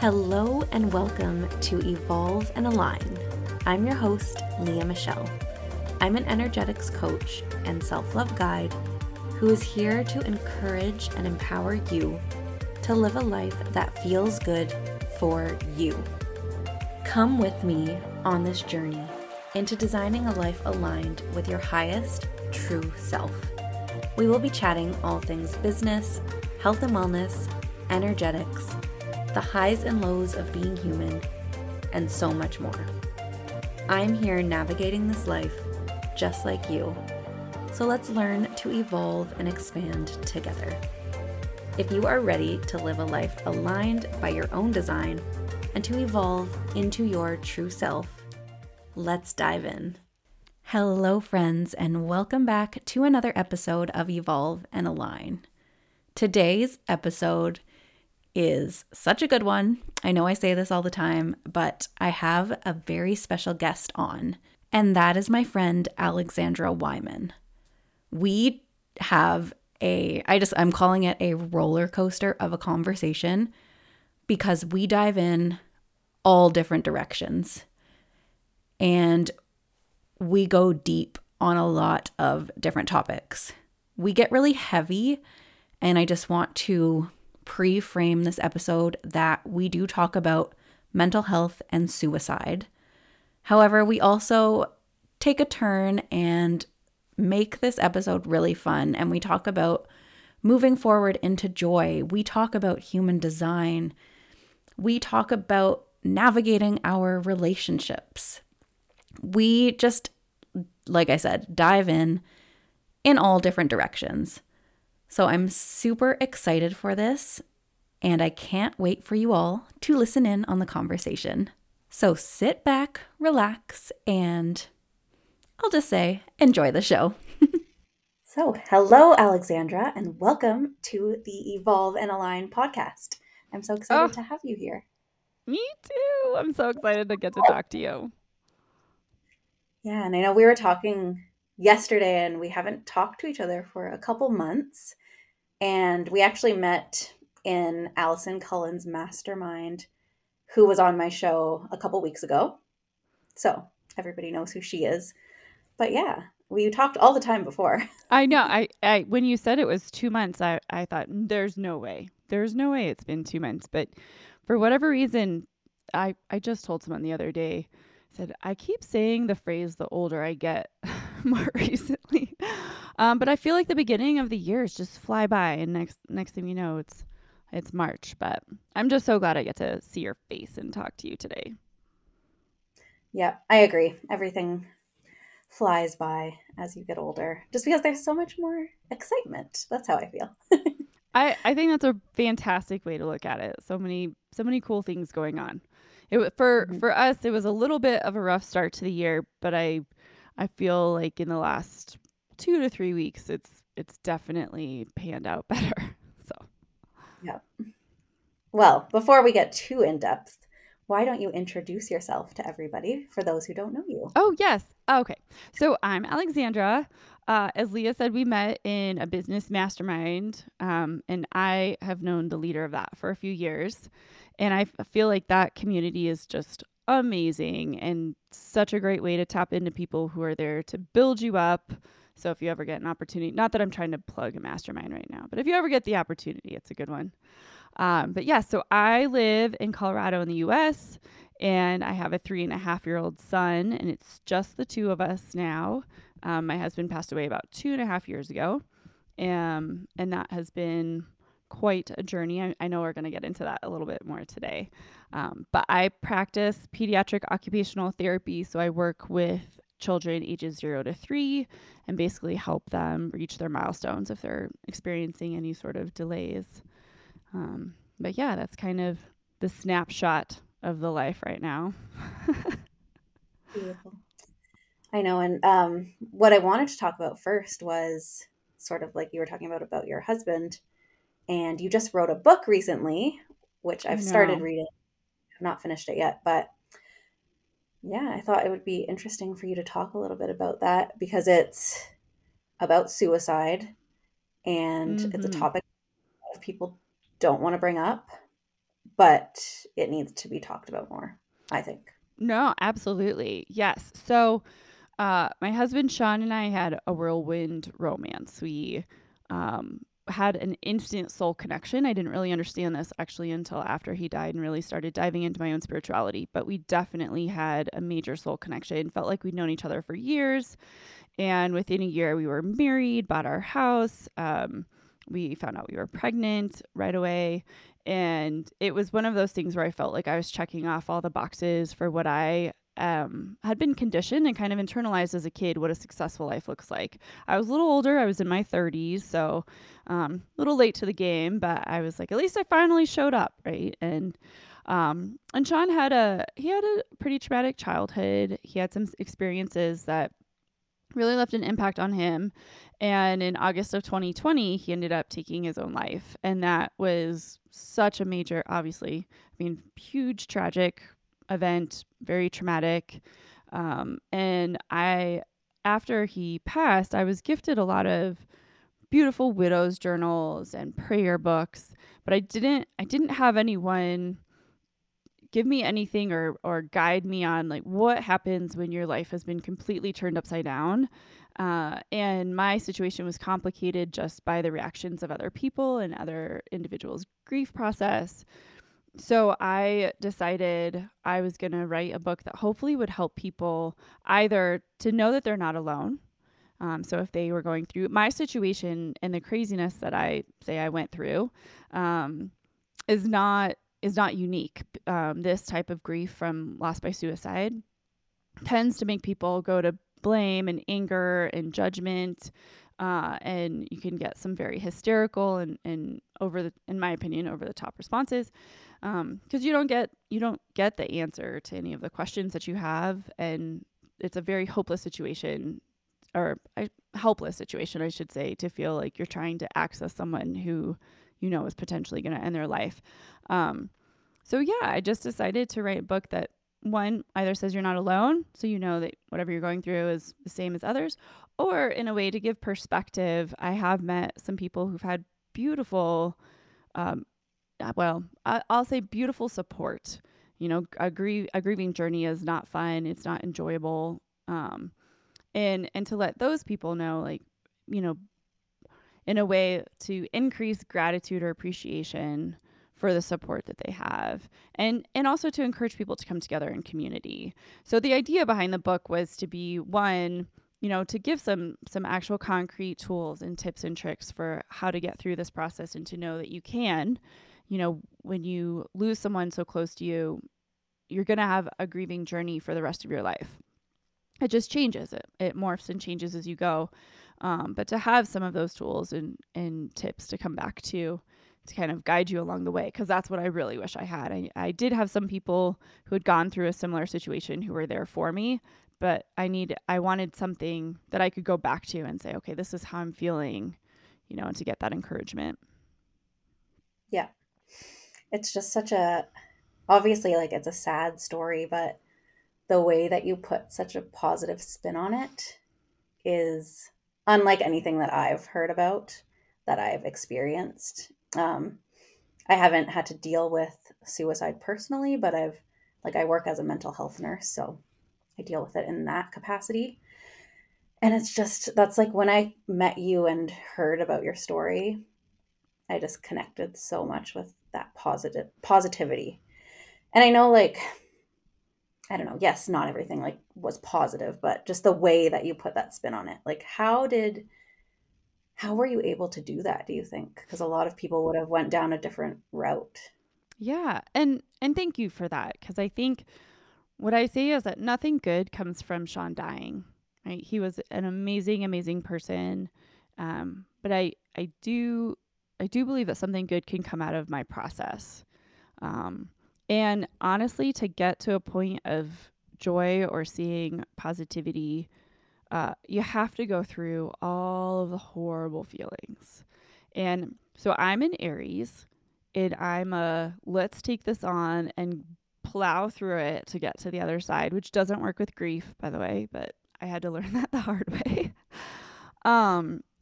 Hello and welcome to Evolve and Align. I'm your host, Leah Michelle. I'm an energetics coach and self-love guide who is here to encourage and empower you to live a life that feels good for you. Come with me on this journey into designing a life aligned with your highest true self. We will be chatting all things business, health and wellness, energetics, the highs and lows of being human, and so much more. I'm here navigating this life just like you, so let's learn to evolve and expand together. If you are ready to live a life aligned by your own design and to evolve into your true self, let's dive in. Hello, friends, and welcome back to another episode of Evolve and Align. Today's episode is such a good one. I know I say this all the time, but I have a very special guest on, and that is my friend Alexandra Wyman. We have I'm calling it a roller coaster of a conversation because we dive in all different directions and we go deep on a lot of different topics. We get really heavy, and I just want to pre-frame this episode that we do talk about mental health and suicide. However, we also take a turn and make this episode really fun, and we talk about moving forward into joy. We talk about human design. We talk about navigating our relationships. We just, like I said, dive in all different directions. So I'm super excited for this, and I can't wait for you all to listen in on the conversation. So sit back, relax, and I'll just say, enjoy the show. So hello, Alexandra, and welcome to the Evolve and Align podcast. I'm so excited to have you here. Me too. I'm so excited to get to talk to you. Yeah, and I know we were talking yesterday, and we haven't talked to each other for a couple months. And we actually met in Allison Cullen's mastermind, who was on my show a couple weeks ago. So everybody knows who she is. But yeah, we talked all the time before. I know. I when you said it was 2 months, I thought, there's no way. There's no way it's been 2 months. But for whatever reason, I just told someone the other day, I said, I keep saying the phrase, the older I get, more recently. But I feel like the beginning of the years just fly by, and next thing you know, it's March. But I'm just so glad I get to see your face and talk to you today. Yeah, I agree. Everything flies by as you get older, just because there's so much more excitement. That's how I feel. I think that's a fantastic way to look at it. So many cool things going on. For us, it was a little bit of a rough start to the year, but I feel like in the last 2 to 3 weeks, it's definitely panned out better. So, yeah. Well, before we get too in depth, why don't you introduce yourself to everybody for those who don't know you? Oh, yes. Okay. So I'm Alexandra. As Leah said, we met in a business mastermind, and I have known the leader of that for a few years. And I feel like that community is just amazing and such a great way to tap into people who are there to build you up. So if you ever get an opportunity, not that I'm trying to plug a mastermind right now, but if you ever get the opportunity, it's a good one. But yeah, so I live in Colorado in the US, and I have a 3.5-year-old son, and it's just the two of us now. My husband passed away about 2.5 years ago. And that has been quite a journey. I know we're going to get into that a little bit more today. But I practice pediatric occupational therapy. So I work with children ages 0 to 3 and basically help them reach their milestones if they're experiencing any sort of delays. But yeah, that's kind of the snapshot of the life right now. Beautiful. I know. And what I wanted to talk about first was sort of like you were talking about your husband. And you just wrote a book recently, which I've started reading. I've not finished it yet, but yeah, I thought it would be interesting for you to talk a little bit about that because it's about suicide, and it's a topic a lot of people don't want to bring up, but it needs to be talked about more, I think. No, absolutely. Yes. So my husband, Sean, and I had a whirlwind romance. We had an instant soul connection. I didn't really understand this actually until after he died and really started diving into my own spirituality, but we definitely had a major soul connection. Felt like we'd known each other for years. And within a year, we were married, bought our house. We found out we were pregnant right away. And it was one of those things where I felt like I was checking off all the boxes for what I had been conditioned and kind of internalized as a kid, what a successful life looks like. I was a little older. I was in my 30s, so a little late to the game, but I was like, at least I finally showed up, right? And Sean had a pretty traumatic childhood. He had some experiences that really left an impact on him. And in August of 2020, he ended up taking his own life. And that was such a major, obviously, huge tragic event, very traumatic. After he passed, I was gifted a lot of beautiful widow's journals and prayer books, but I didn't have anyone give me anything or guide me on like what happens when your life has been completely turned upside down. And my situation was complicated just by the reactions of other people and other individuals' grief process. So I decided I was going to write a book that hopefully would help people either to know that they're not alone. So if they were going through my situation and the craziness that I say I went through, is not unique. This type of grief from loss by suicide tends to make people go to blame and anger and judgment. And you can get some very hysterical and in my opinion, over the top responses. 'Cause you don't get the answer to any of the questions that you have. And it's a very helpless situation, to feel like you're trying to access someone who you know is potentially going to end their life. I just decided to write a book that, one, either says you're not alone, so you know that whatever you're going through is the same as others, or in a way to give perspective. I have met some people who've had beautiful, I'll say beautiful support. A grieving journey is not fun. It's not enjoyable. And to let those people know, in a way to increase gratitude or appreciation for the support that they have, and also to encourage people to come together in community. So the idea behind the book was to be, one, to give some actual concrete tools and tips and tricks for how to get through this process, and to know that you can, when you lose someone so close to you, you're going to have a grieving journey for the rest of your life. It just changes. It morphs and changes as you go. But to have some of those tools and tips to come back to kind of guide you along the way, because that's what I really wish I had. I did have some people who had gone through a similar situation who were there for me, but I wanted something that I could go back to and say, okay, this is how I'm feeling, and to get that encouragement. Yeah. It's just such obviously it's a sad story, but the way that you put such a positive spin on it is unlike anything that I've heard about, that I've experienced. I haven't had to deal with suicide personally, but I work as a mental health nurse, so I deal with it in that capacity. And it's just, that's like when I met you and heard about your story, I just connected so much with that positivity. And I know, yes, not everything was positive, but just the way that you put that spin on it. How were you able to do that, do you think? Because a lot of people would have went down a different route. Yeah. And thank you for that. Because I think what I say is that nothing good comes from Sean dying, right? He was an amazing, amazing person. But I do believe that something good can come out of my process. And honestly, to get to a point of joy or seeing positivity, you have to go through all of the horrible feelings. And so I'm an Aries, and I'm let's take this on and plow through it to get to the other side, which doesn't work with grief, by the way, but I had to learn that the hard way.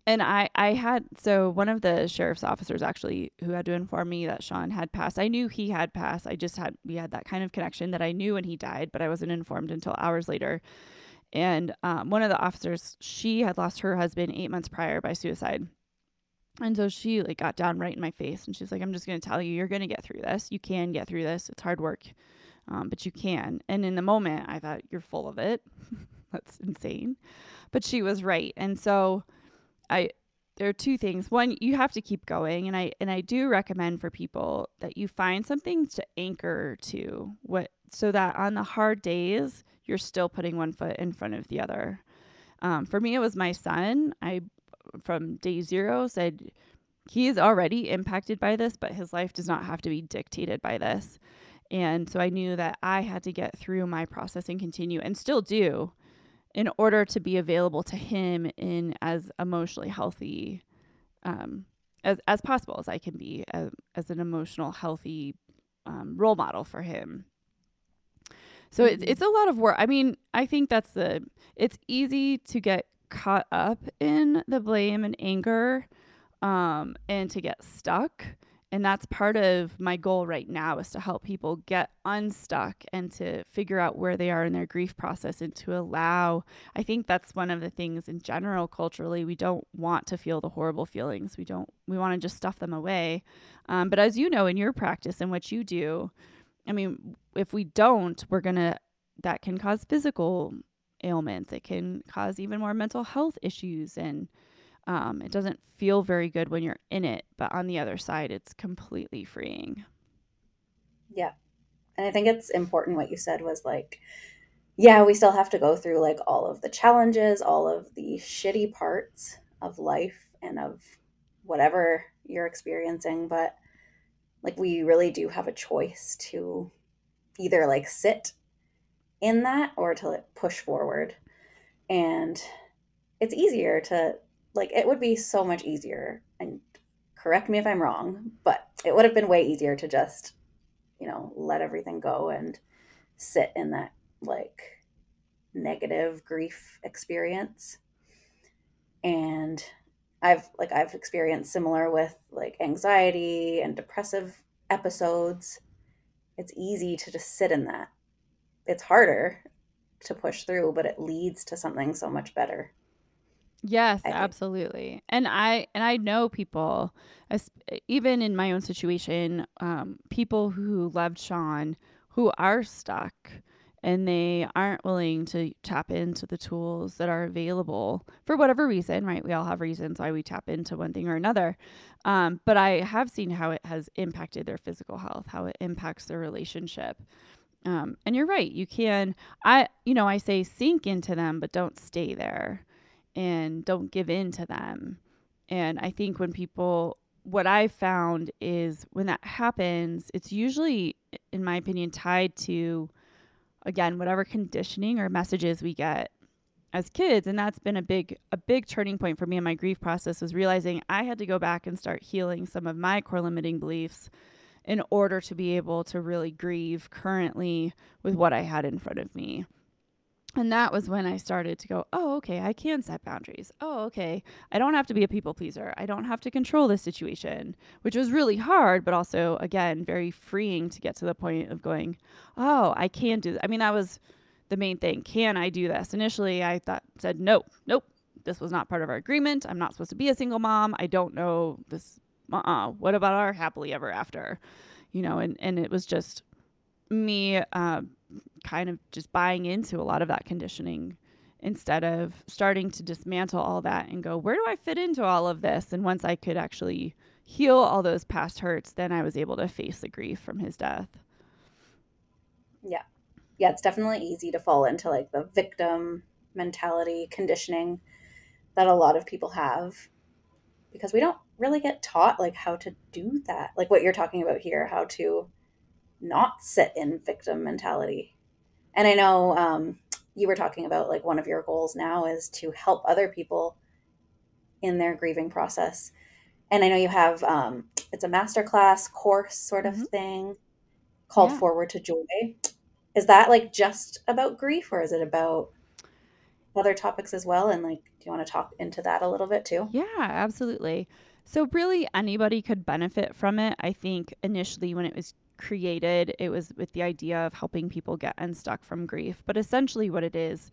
And I had, so one of the sheriff's officers actually who had to inform me that Sean had passed, I knew he had passed. I just had, we had that kind of connection that I knew when he died, but I wasn't informed until hours later. And one of the officers, she had lost her husband 8 months prior by suicide. And so she like got down right in my face and she's like, I'm just going to tell you, you're going to get through this. You can get through this. It's hard work, but you can. And in the moment I thought, you're full of it. That's insane. But she was right. And so there are two things. One, you have to keep going. And I do recommend for people that you find something to anchor to, so that on the hard days, you're still putting one foot in front of the other. For me, it was my son. I, from day zero, said he is already impacted by this, but his life does not have to be dictated by this. And so I knew that I had to get through my process and continue, and still do, in order to be available to him in as emotionally healthy as possible as I can be, as an emotional healthy role model for him. So it's a lot of work. I mean, I think it's easy to get caught up in the blame and anger and to get stuck. And that's part of my goal right now, is to help people get unstuck and to figure out where they are in their grief process, and to allow, I think that's one of the things in general, culturally, we don't want to feel the horrible feelings. We want to just stuff them away. But as you know, in your practice and what you do, I mean, if we don't, that can cause physical ailments. It can cause even more mental health issues, and it doesn't feel very good when you're in it, but on the other side, it's completely freeing. Yeah. And I think it's important what you said was like, yeah, we still have to go through like all of the challenges, all of the shitty parts of life and of whatever you're experiencing. But like, we really do have a choice to either like sit in that or to like push forward. And it's easier to, like, it would be so much easier, and correct me if I'm wrong, but it would have been way easier to just, you know, let everything go and sit in that like negative grief experience. And I've experienced similar with like anxiety and depressive episodes. It's easy to just sit in that. It's harder to push through, but it leads to something so much better. Yes, absolutely. And I know people, even in my own situation, people who loved Sean, who are stuck and they aren't willing to tap into the tools that are available for whatever reason, right? We all have reasons why we tap into one thing or another. But I have seen how it has impacted their physical health, how it impacts their relationship. And you're right. You can, I say sink into them, but don't stay there. And don't give in to them. And I think what I found is when that happens, it's usually, in my opinion, tied to, again, whatever conditioning or messages we get as kids. And that's been a big turning point for me in my grief process, was realizing I had to go back and start healing some of my core limiting beliefs in order to be able to really grieve currently with what I had in front of me. And that was when I started to go, oh, okay, I can set boundaries. Oh, okay, I don't have to be a people pleaser. I don't have to control this situation, which was really hard, but also, again, very freeing to get to the point of going, oh, I can do this. I mean, that was the main thing. Can I do this? Initially, I said, nope. This was not part of our agreement. I'm not supposed to be a single mom. I don't know this. What about our happily ever after? You know, and it was just me, kind of just buying into a lot of that conditioning instead of starting to dismantle all that and go, where do I fit into all of this? And once I could actually heal all those past hurts, then I was able to face the grief from his death. Yeah. Yeah. It's definitely easy to fall into like the victim mentality conditioning that a lot of people have, because we don't really get taught like how to do that. Like what you're talking about here, how to not sit in victim mentality. And I know you were talking about like one of your goals now is to help other people in their grieving process. And I know you have, it's a masterclass course sort of thing called Forward to Joy. Is that like just about grief, or is it about other topics as well? And like, you want to talk into that a little bit too? Yeah, absolutely. So really anybody could benefit from it. I think initially when it was created, it was with the idea of helping people get unstuck from grief. But essentially what it is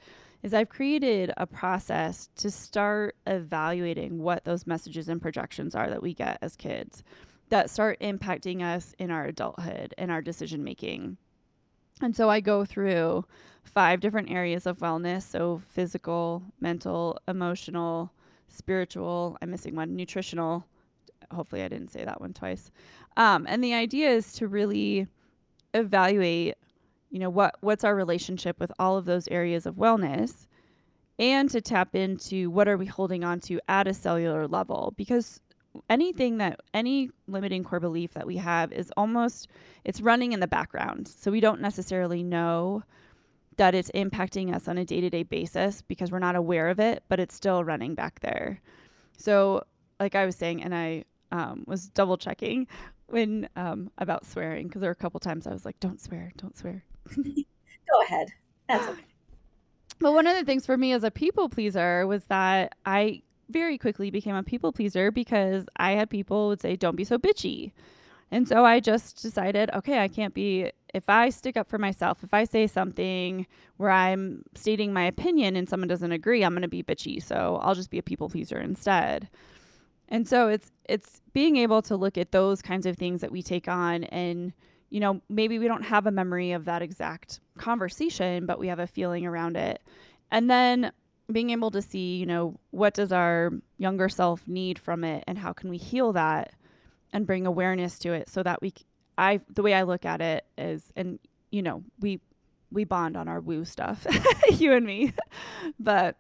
I've created a process to start evaluating what those messages and projections are that we get as kids that start impacting us in our adulthood and our decision making. And so I go through 5 different areas of wellness. So physical, mental, emotional, spiritual, I'm missing one, nutritional. Hopefully I didn't say that one twice. And the idea is to really evaluate, you know, what's our relationship with all of those areas of wellness, and to tap into what are we holding on to at a cellular level, because anything that any limiting core belief that we have is almost, it's running in the background. So we don't necessarily know that it's impacting us on a day-to-day basis because we're not aware of it, but it's still running back there. So like I was saying, and I was double checking when about swearing, because there were a couple times I was like, don't swear. Go ahead. That's okay. But one of the things for me as a people pleaser was that I very quickly became a people pleaser because I had people would say, don't be so bitchy. And so I just decided, okay, I can't be, if I stick up for myself, if I say something where I'm stating my opinion and someone doesn't agree, I'm going to be bitchy. So I'll just be a people pleaser instead. And so it's being able to look at those kinds of things that we take on, and, you know, maybe we don't have a memory of that exact conversation, but we have a feeling around it. And then being able to see, you know, what does our younger self need from it, and how can we heal that and bring awareness to it so that the way I look at it is, and, you know, we bond on our woo stuff, you and me, but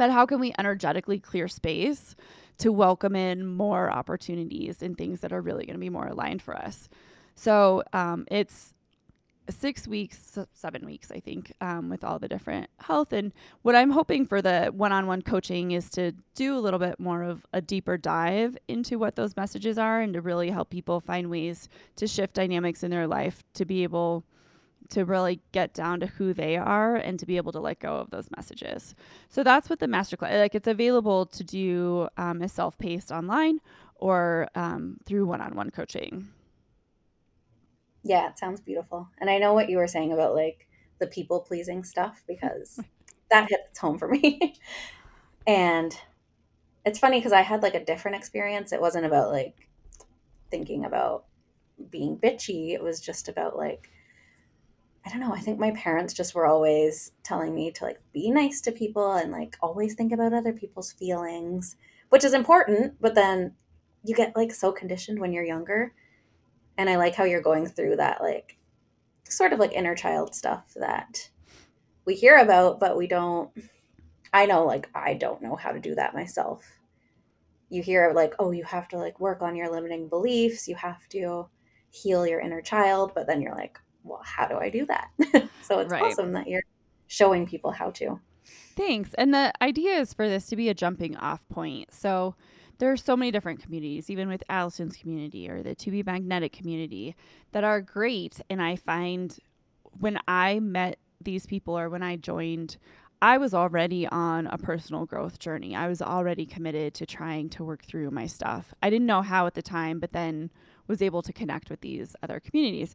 how can we energetically clear space to welcome in more opportunities and things that are really going to be more aligned for us. So it's 7 weeks, I think, with all the different health. And what I'm hoping for the one-on-one coaching is to do a little bit more of a deeper dive into what those messages are, and to really help people find ways to shift dynamics in their life to be able to really get down to who they are and to be able to let go of those messages. So that's what the masterclass, like, it's available to do as self-paced online or through one-on-one coaching. Yeah, it sounds beautiful. And I know what you were saying about like the people pleasing stuff, because that hits home for me. And it's funny because I had like a different experience. It wasn't about like thinking about being bitchy. It was just about like, I don't know. I think my parents just were always telling me to like be nice to people and like always think about other people's feelings, which is important. But then you get like so conditioned when you're younger. And I like how you're going through that like sort of like inner child stuff that we hear about, but we don't. I know, like, I don't know how to do that myself. You hear like, oh, you have to like work on your limiting beliefs. You have to heal your inner child. But then you're like, well, how do I do that? So it's awesome that you're showing people how to. Thanks. And the idea is for this to be a jumping off point. So there are so many different communities, even with Allison's community or the To Be Magnetic community, that are great. And I find when I met these people or when I joined, I was already on a personal growth journey. I was already committed to trying to work through my stuff. I didn't know how at the time, but then was able to connect with these other communities.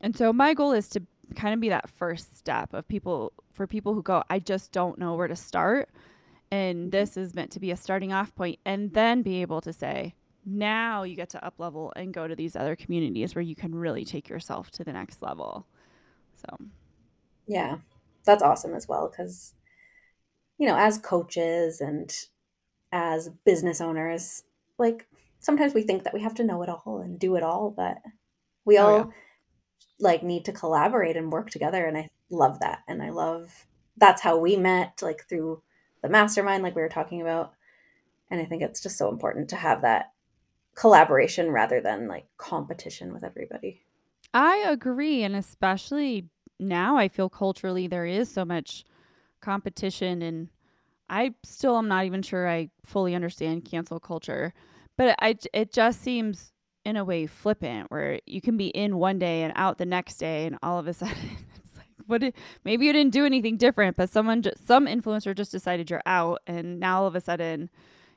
And so my goal is to kind of be that first step of people, for people who go, I just don't know where to start. And this is meant to be a starting off point, and then be able to say, now you get to up level and go to these other communities where you can really take yourself to the next level. So, yeah, that's awesome as well. 'Cause, you know, as coaches and as business owners, like sometimes we think that we have to know it all and do it all, but we like need to collaborate and work together. And I love that. And I love, that's how we met, like through the mastermind, like we were talking about. And I think it's just so important to have that collaboration rather than like competition with everybody. I agree. And especially now I feel culturally there is so much competition, and I still am not even sure I fully understand cancel culture, but it just seems in a way flippant, where you can be in one day and out the next day, and all of a sudden it's like, maybe you didn't do anything different, but some influencer just decided you're out, and now all of a sudden,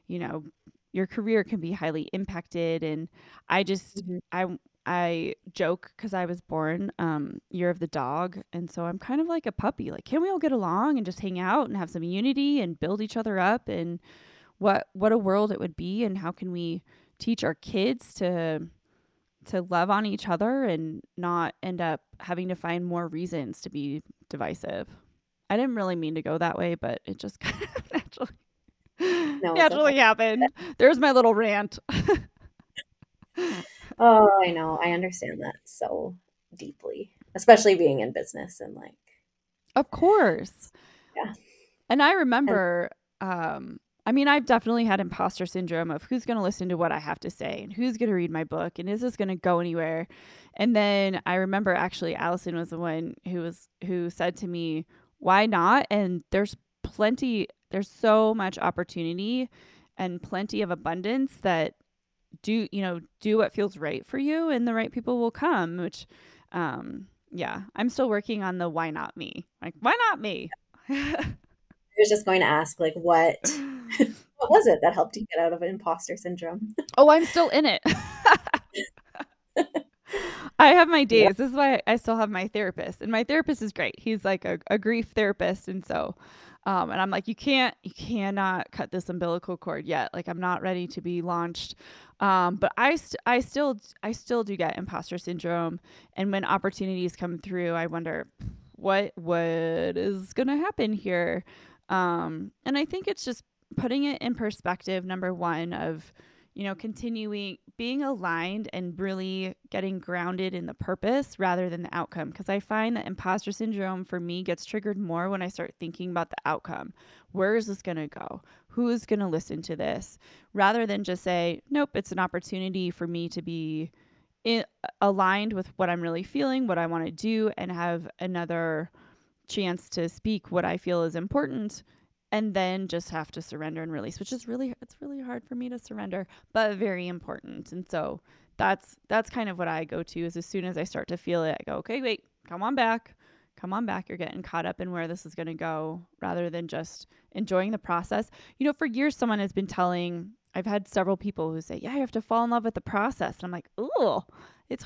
you know, your career can be highly impacted. And I just, I joke because I was born year of the dog, and so I'm kind of like a puppy. Like, can we all get along and just hang out and have some unity and build each other up? And what a world it would be, and how can we teach our kids to love on each other and not end up having to find more reasons to be divisive? I didn't really mean to go that way, but it just kind of naturally okay. happened. There's my little rant. Oh, I know. I understand that so deeply, especially being in business and like. Of course. Yeah. And I remember, I mean, I've definitely had imposter syndrome of who's going to listen to what I have to say and who's going to read my book and is this going to go anywhere? And then I remember actually Allison was the one who said to me, why not? And there's so much opportunity and plenty of abundance that do what feels right for you and the right people will come, which, I'm still working on the why not me? Like, why not me? I was just going to ask, like, what was it that helped you get out of imposter syndrome? Oh, I'm still in it. I have my days. Yeah. This is why I still have my therapist, and my therapist is great. He's like a grief therapist. And so, and I'm like, you cannot cut this umbilical cord yet. Like, I'm not ready to be launched. But I still do get imposter syndrome. And when opportunities come through, I wonder what is going to happen here. And I think it's just putting it in perspective, number one, of, continuing being aligned and really getting grounded in the purpose rather than the outcome. Because I find that imposter syndrome for me gets triggered more when I start thinking about the outcome. Where is this going to go? Who is going to listen to this? Rather than just say, nope, it's an opportunity for me to be aligned with what I'm really feeling, what I want to do, and have another chance to speak what I feel is important, and then just have to surrender and release, which is really hard for me to surrender, but very important. And so that's kind of what I go to is as soon as I start to feel it, I go, okay, wait, come on back. You're getting caught up in where this is going to go rather than just enjoying the process. For years, someone has been telling, I've had several people who say, yeah, you have to fall in love with the process. And I'm like, ooh, it's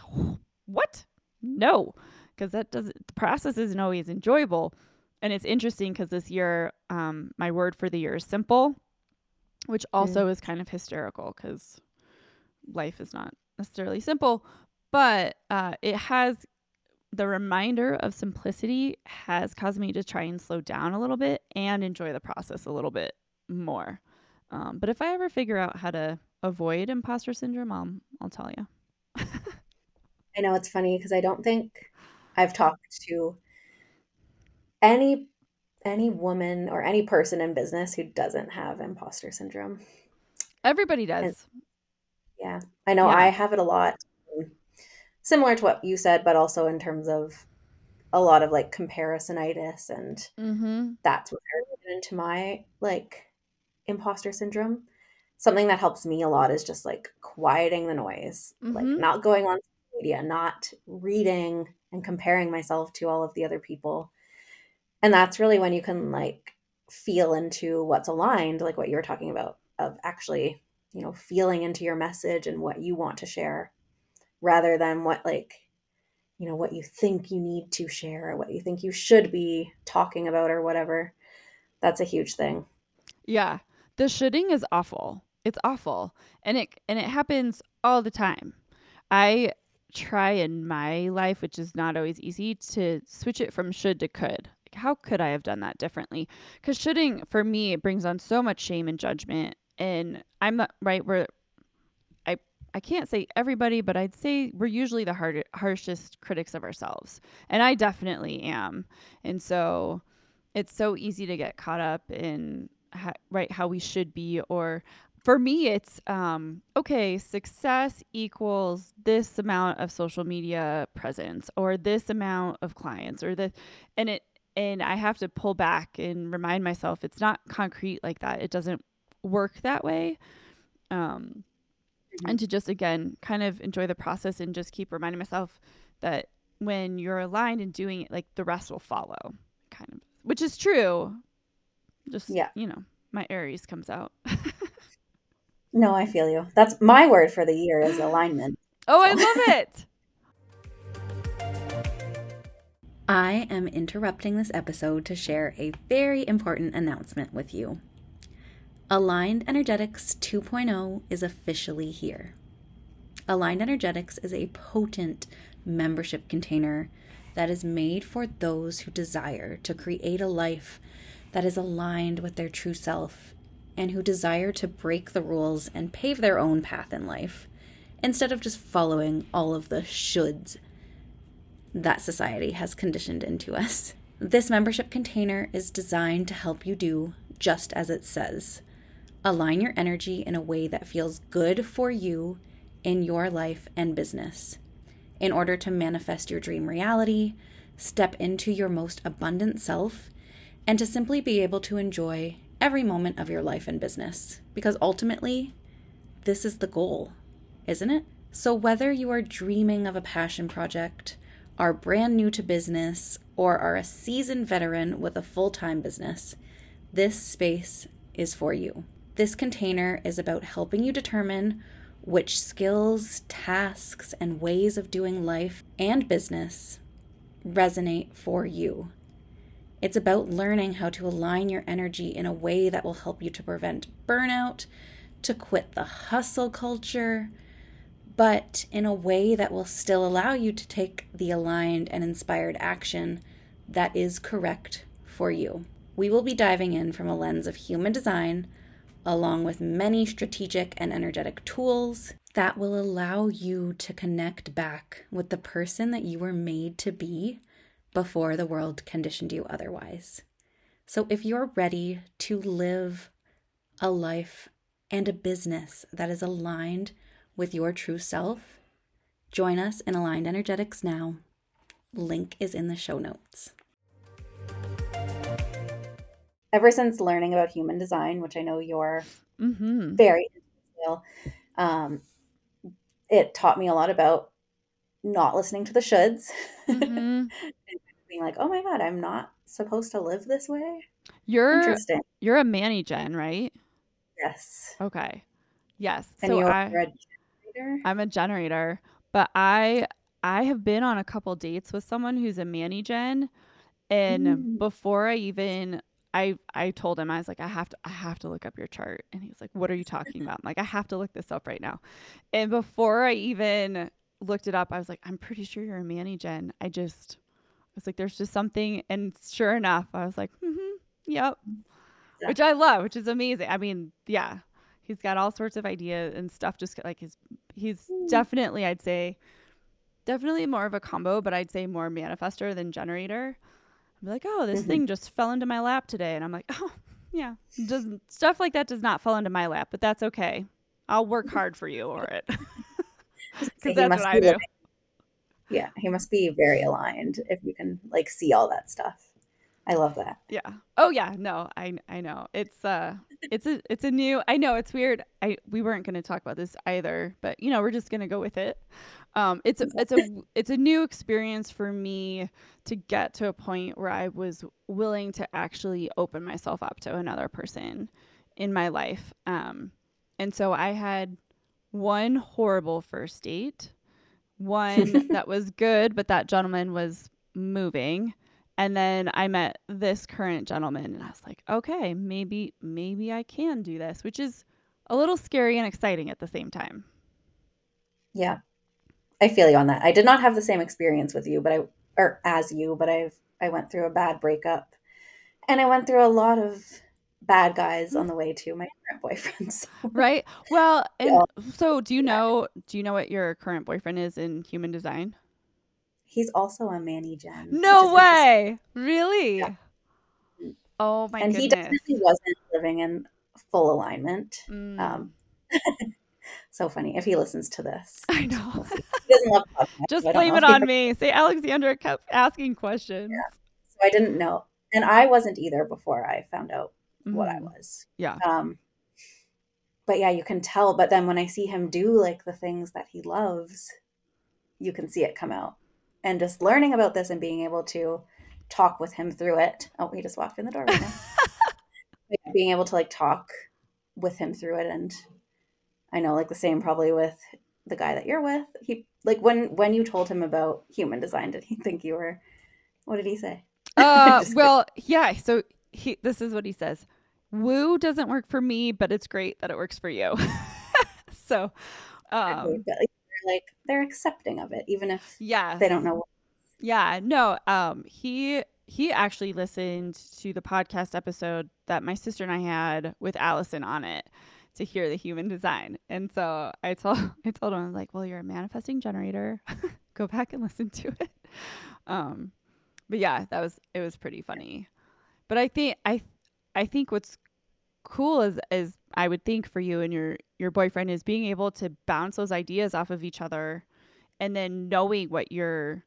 what? No, because the process isn't always enjoyable. And it's interesting because this year, my word for the year is simple, which also is kind of hysterical because life is not necessarily simple, but it has the reminder of simplicity has caused me to try and slow down a little bit and enjoy the process a little bit more. But if I ever figure out how to avoid imposter syndrome, I'll tell you. I know, it's funny because I don't think I've talked to any woman or any person in business who doesn't have imposter syndrome. Everybody does. And, yeah. I know. Yeah. I have it a lot, similar to what you said, but also in terms of a lot of like comparisonitis, and that's what turned into my like imposter syndrome. Something that helps me a lot is just like quieting the noise, like not going on social media, not reading and comparing myself to all of the other people. And that's really when you can like feel into what's aligned, like what you were talking about, of actually, feeling into your message and what you want to share rather than what like, what you think you need to share or what you think you should be talking about or whatever. That's a huge thing. Yeah. The shoulding is awful. It's awful. And it happens all the time. I try in my life, which is not always easy, to switch it from should to could. How could I have done that differently? Because shoulding, for me, it brings on so much shame and judgment. And I'm not right where I can't say everybody, but I'd say we're usually the harshest critics of ourselves. And I definitely am. And so it's so easy to get caught up in how we should be. Or for me, it's, okay, success equals this amount of social media presence or this amount of clients or this. And I have to pull back and remind myself it's not concrete like that. It doesn't work that way. And to just, again, kind of enjoy the process and just keep reminding myself that when you're aligned and doing it, like the rest will follow, kind of, which is true. Just, yeah, you know, my Aries comes out. No, I feel you. That's my word for the year is alignment. Oh, I love it. I am interrupting this episode to share a very important announcement with you. Aligned Energetics 2.0 is officially here. Aligned Energetics is a potent membership container that is made for those who desire to create a life that is aligned with their true self and who desire to break the rules and pave their own path in life instead of just following all of the shoulds that society has conditioned into us. This membership container is designed to help you do just as it says. Align your energy in a way that feels good for you in your life and business in order to manifest your dream reality, step into your most abundant self, and to simply be able to enjoy every moment of your life and business. Because ultimately, this is the goal, isn't it? So whether you are dreaming of a passion project, are brand new to business, or are a seasoned veteran with a full-time business, this space is for you. This container is about helping you determine which skills, tasks, and ways of doing life and business resonate for you. It's about learning how to align your energy in a way that will help you to prevent burnout, to quit the hustle culture, but in a way that will still allow you to take the aligned and inspired action that is correct for you. We will be diving in from a lens of human design, along with many strategic and energetic tools that will allow you to connect back with the person that you were made to be before the world conditioned you otherwise. So if you're ready to live a life and a business that is aligned with your true self, join us in Aligned Energetics now. Link is in the show notes. Ever since learning about human design, which I know you're very into, it taught me a lot about not listening to the shoulds. And being like, oh my God, I'm not supposed to live this way. You're a Manny Gen, right? Yes. Okay. Yes. And so you're a generator? I'm a generator, but I have been on a couple dates with someone who's a Manny Gen, and before I even I told him, I was like, I have to look up your chart. And he was like, what are you talking about? I'm like, I have to look this up right now. And before I even looked it up, I was like, I'm pretty sure you're a Manny Gen. I was like, there's just something. And sure enough, I was like, yep. Yeah. Which I love, which is amazing. I mean, yeah, he's got all sorts of ideas and stuff. Just like he's definitely, I'd say, definitely more of a combo, but I'd say more manifestor than generator. I'd be like, oh, this thing just fell into my lap today. And I'm like, oh, yeah. Just, stuff like that does not fall into my lap, but that's okay. I'll work hard for you over it. Because that's what I do. Yeah, he must be very aligned if you can, like, see all that stuff. I love that. Yeah. Oh, yeah. No, I know. It's a new, I know it's weird. We weren't going to talk about this either, but, you know, we're just going to go with it. It's a new experience for me to get to a point where I was willing to actually open myself up to another person in my life. And so I had one horrible first date, one that was good, but that gentleman was moving. And then I met this current gentleman, and I was like, okay, maybe I can do this, which is a little scary and exciting at the same time. Yeah. I feel you on that. I did not have the same experience with you, but I went through a bad breakup, and I went through a lot of bad guys on the way to my current boyfriend. So. Right. Well, and so do you know what your current boyfriend is in human design? He's also a Manny Gen. No way. Really? Yeah. Oh my goodness. And he definitely wasn't living in full alignment. So funny if he listens to this. I know. He doesn't love podcasts. Just blame it on me. Say Alexandra kept asking questions. Yeah. So I didn't know. And I wasn't either before I found out what I was. Yeah. But yeah, you can tell. But then when I see him do like the things that he loves, you can see it come out. and just learning about this and being able to talk with him through it. Oh, he just walked in the door right now. Being able to like talk with him through it. And I know like the same probably with the guy that you're with. He like when you told him about human design, did he think you were, what did he say? Well, yeah. So this is what he says. Woo doesn't work for me, but it's great that it works for you. So, like they're accepting of it, even if they don't know. Yeah, no. He actually listened to the podcast episode that my sister and I had with Allison on it to hear the human design. And so I told him, I was like, well, you're a manifesting generator. Go back and listen to it. But yeah, it was pretty funny. But I think what's cool is I would think for you and your boyfriend is being able to bounce those ideas off of each other, and then knowing what your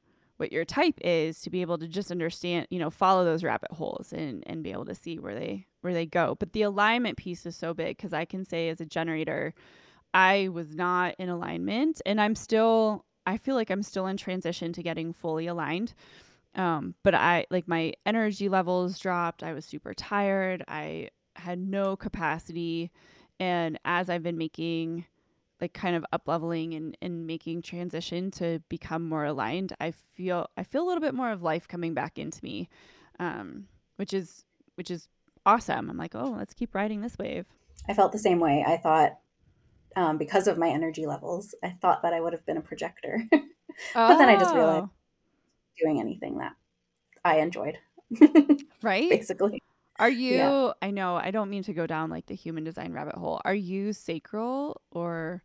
type is to be able to just understand, follow those rabbit holes and be able to see where they go. But the alignment piece is so big, because I can say as a generator, I was not in alignment, and I feel like I'm still in transition to getting fully aligned. But I like my energy levels dropped. I was super tired. I had no capacity. And as I've been making like kind of up leveling and making transition to become more aligned, I feel a little bit more of life coming back into me, which is awesome. I'm like, oh, let's keep riding this wave. I felt the same way. I thought because of my energy levels, I thought that I would have been a projector. But then I just realized doing anything that I enjoyed. Right? Basically. Are you, yeah. I know, I don't mean to go down like the human design rabbit hole. Are you sacral or?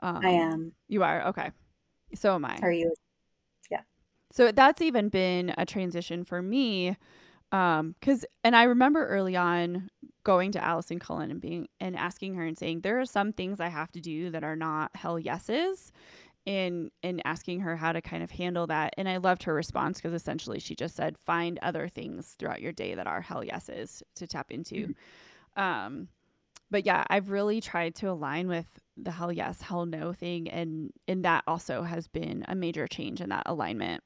I am. You are? Okay. So am I. Are you? Yeah. So that's even been a transition for me. And I remember early on going to Allison Cullen and asking her and saying, there are some things I have to do that are not hell yeses, and asking her how to kind of handle that. And I loved her response, because essentially she just said, find other things throughout your day that are hell yeses to tap into. Mm-hmm. But yeah, I've really tried to align with the hell yes, hell no thing. And that also has been a major change in that alignment.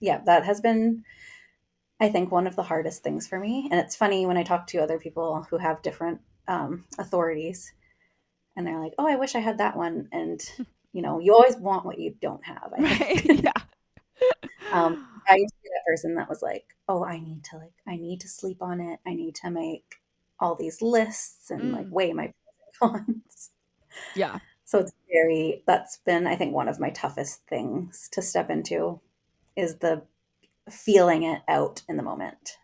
Yeah, that has been, I think, one of the hardest things for me. And it's funny when I talk to other people who have different authorities, and they're like, oh, I wish I had that one. And, you always want what you don't have, I think. Right? Yeah. I used to be that person that was like, oh, I need to sleep on it. I need to make all these lists and like weigh my pros and cons. Yeah. So that's been, I think, one of my toughest things to step into, is the feeling it out in the moment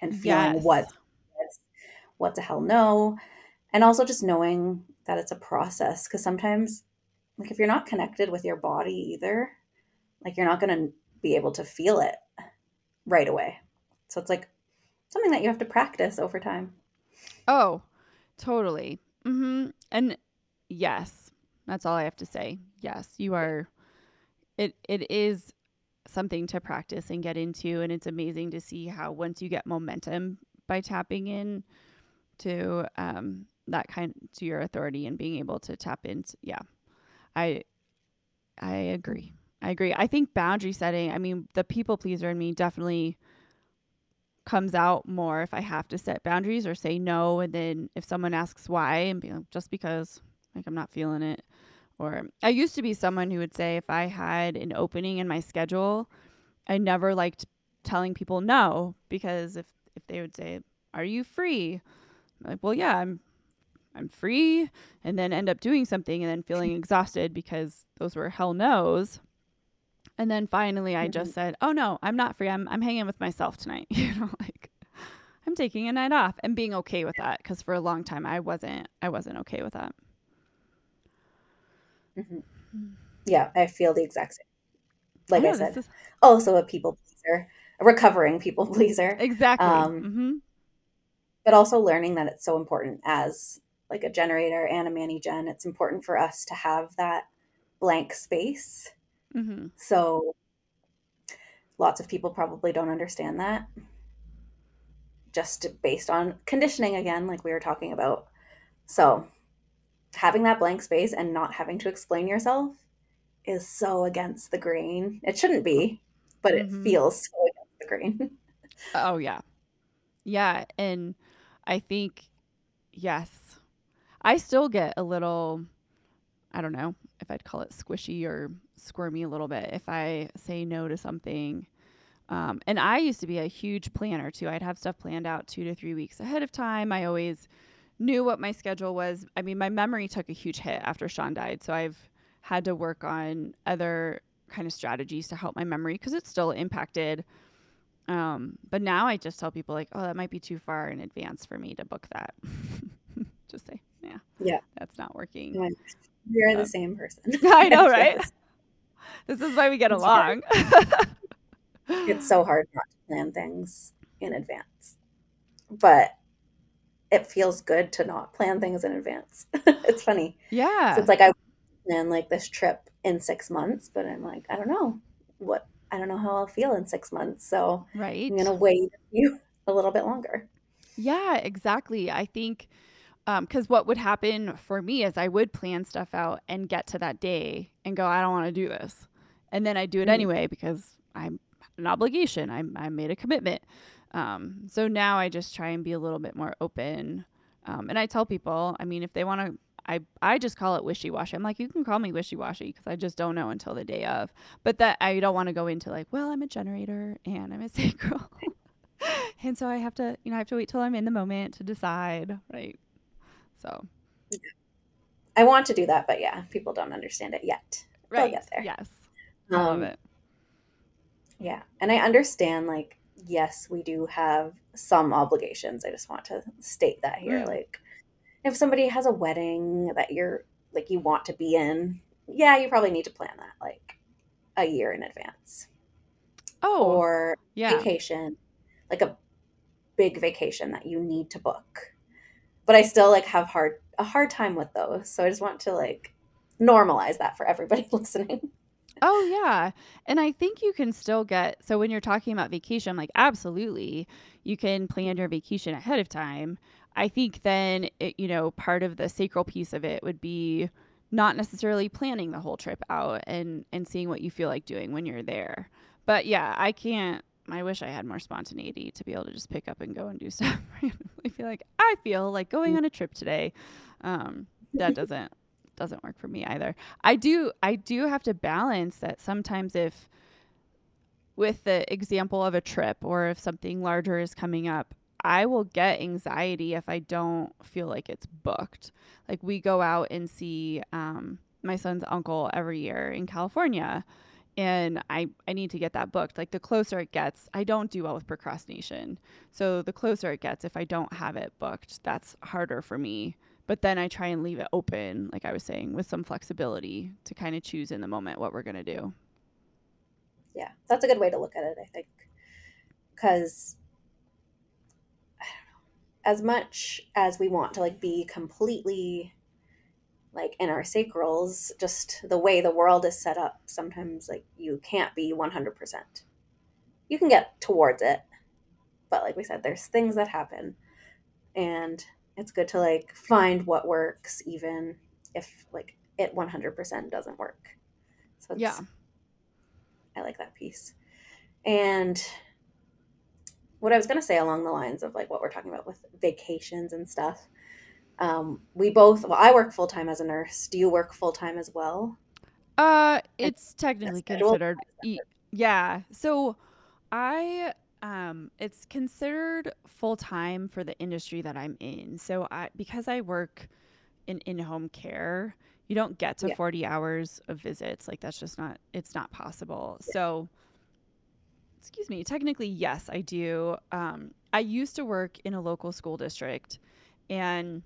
and feeling what's a hell no. And also just knowing that it's a process, because sometimes like if you're not connected with your body either, like you're not going to be able to feel it right away. So it's like something that you have to practice over time. Oh, totally. Mm-hmm. And yes, that's all I have to say. Yes, you are. It is something to practice and get into. And it's amazing to see how once you get momentum by tapping in to that kind to your authority and being able to tap into. Yeah, I agree. I think boundary setting, the people pleaser in me definitely comes out more if I have to set boundaries or say no. And then if someone asks why, and be like, just because, like, I'm not feeling it. Or I used to be someone who would say, if I had an opening in my schedule, I never liked telling people no, because if they would say, are you free? Like, well, yeah, I'm free, and then end up doing something and then feeling exhausted because those were hell no's. And then finally I just said, oh no, I'm not free. I'm hanging with myself tonight. Like, I'm taking a night off, and being okay with that. 'Cause for a long time I wasn't okay with that. Mm-hmm. Yeah. I feel the exact same. Like I said, also a people pleaser, a recovering people pleaser. Exactly. Mm-hmm. But also learning that it's so important as like a generator and a mani-gen, it's important for us to have that blank space. Mm-hmm. So lots of people probably don't understand that, just based on conditioning again, like we were talking about. So having that blank space and not having to explain yourself is so against the grain. It shouldn't be, but it feels so against the grain. Oh, yeah. Yeah. And I think, yes, I still get a little, I don't know if I'd call it squishy or squirmy a little bit if I say no to something. And I used to be a huge planner too. I'd have stuff planned out 2 to 3 weeks ahead of time. I always knew what my schedule was. I mean, my memory took a huge hit after Sean died. So I've had to work on other kind of strategies to help my memory because it's still impacted. But now I just tell people like, oh, that might be too far in advance for me to book that. Just say, yeah, that's not working. Yeah. You're the same person. I know, right? Yes. This is why we get along. It's so hard not to plan things in advance, but it feels good to not plan things in advance. It's funny. Yeah. So it's like I plan like this trip in 6 months, but I'm like, I don't know how I'll feel in 6 months. So right. I'm going to wait a little bit longer. Yeah, exactly. I think, because what would happen for me is I would plan stuff out and get to that day and go, I don't want to do this. And then I do it anyway, because I'm an obligation. I made a commitment. So now I just try and be a little bit more open. And I tell people, I mean, if they want to, I just call it wishy-washy. I'm like, you can call me wishy-washy because I just don't know until the day of. But that I don't want to go into like, well, I'm a generator and I'm a sacral. And so I have to, I have to wait till I'm in the moment to decide. Right. So I want to do that, but yeah, people don't understand it yet. Right. They'll get there. Yes. I love it. Yeah. And I understand, like, yes, we do have some obligations. I just want to state that here. Right. Like, if somebody has a wedding that you're like, you want to be in, yeah, you probably need to plan that like a year in advance. Oh, or yeah. Vacation, like a big vacation that you need to book. But I still like have a hard time with those. So I just want to like normalize that for everybody listening. Oh, yeah. And I think you can still get, so when you're talking about vacation, like absolutely, you can plan your vacation ahead of time. I think then, part of the sacral piece of it would be not necessarily planning the whole trip out and seeing what you feel like doing when you're there. But yeah, I wish I had more spontaneity to be able to just pick up and go and do stuff. I feel like going on a trip today. That doesn't work for me either. I do have to balance that sometimes if with the example of a trip or if something larger is coming up, I will get anxiety if I don't feel like it's booked. Like we go out and see my son's uncle every year in California, and I need to get that booked. Like the closer it gets, I don't do well with procrastination. So the closer it gets, if I don't have it booked, that's harder for me. But then I try and leave it open, like I was saying, with some flexibility to kind of choose in the moment what we're going to do. Yeah, that's a good way to look at it, I think. Because as much as we want to like be completely like in our sacrals, just the way the world is set up, sometimes like you can't be 100%. You can get towards it, but like we said, there's things that happen, and it's good to like find what works, even if like it 100% doesn't work. So it's, yeah, I like that piece. And what I was going to say along the lines of like what we're talking about with vacations and stuff. I work full-time as a nurse. Do you work full-time as well? It's technically considered. Yeah. So I, it's considered full-time for the industry that I'm in. So because I work in in-home care, you don't get to 40 hours of visits. Like that's just not, it's not possible. Yeah. So excuse me, technically, yes, I do. I used to work in a local school district, and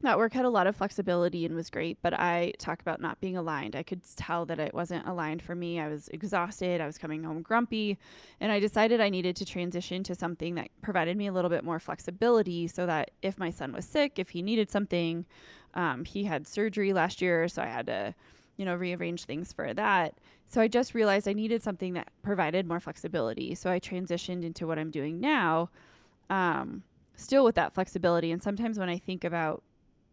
that work had a lot of flexibility and was great, but I talk about not being aligned. I could tell that it wasn't aligned for me. I was exhausted. I was coming home grumpy, and I decided I needed to transition to something that provided me a little bit more flexibility so that if my son was sick, if he needed something, he had surgery last year, so I had to rearrange things for that. So I just realized I needed something that provided more flexibility. So I transitioned into what I'm doing now, still with that flexibility. And sometimes when I think about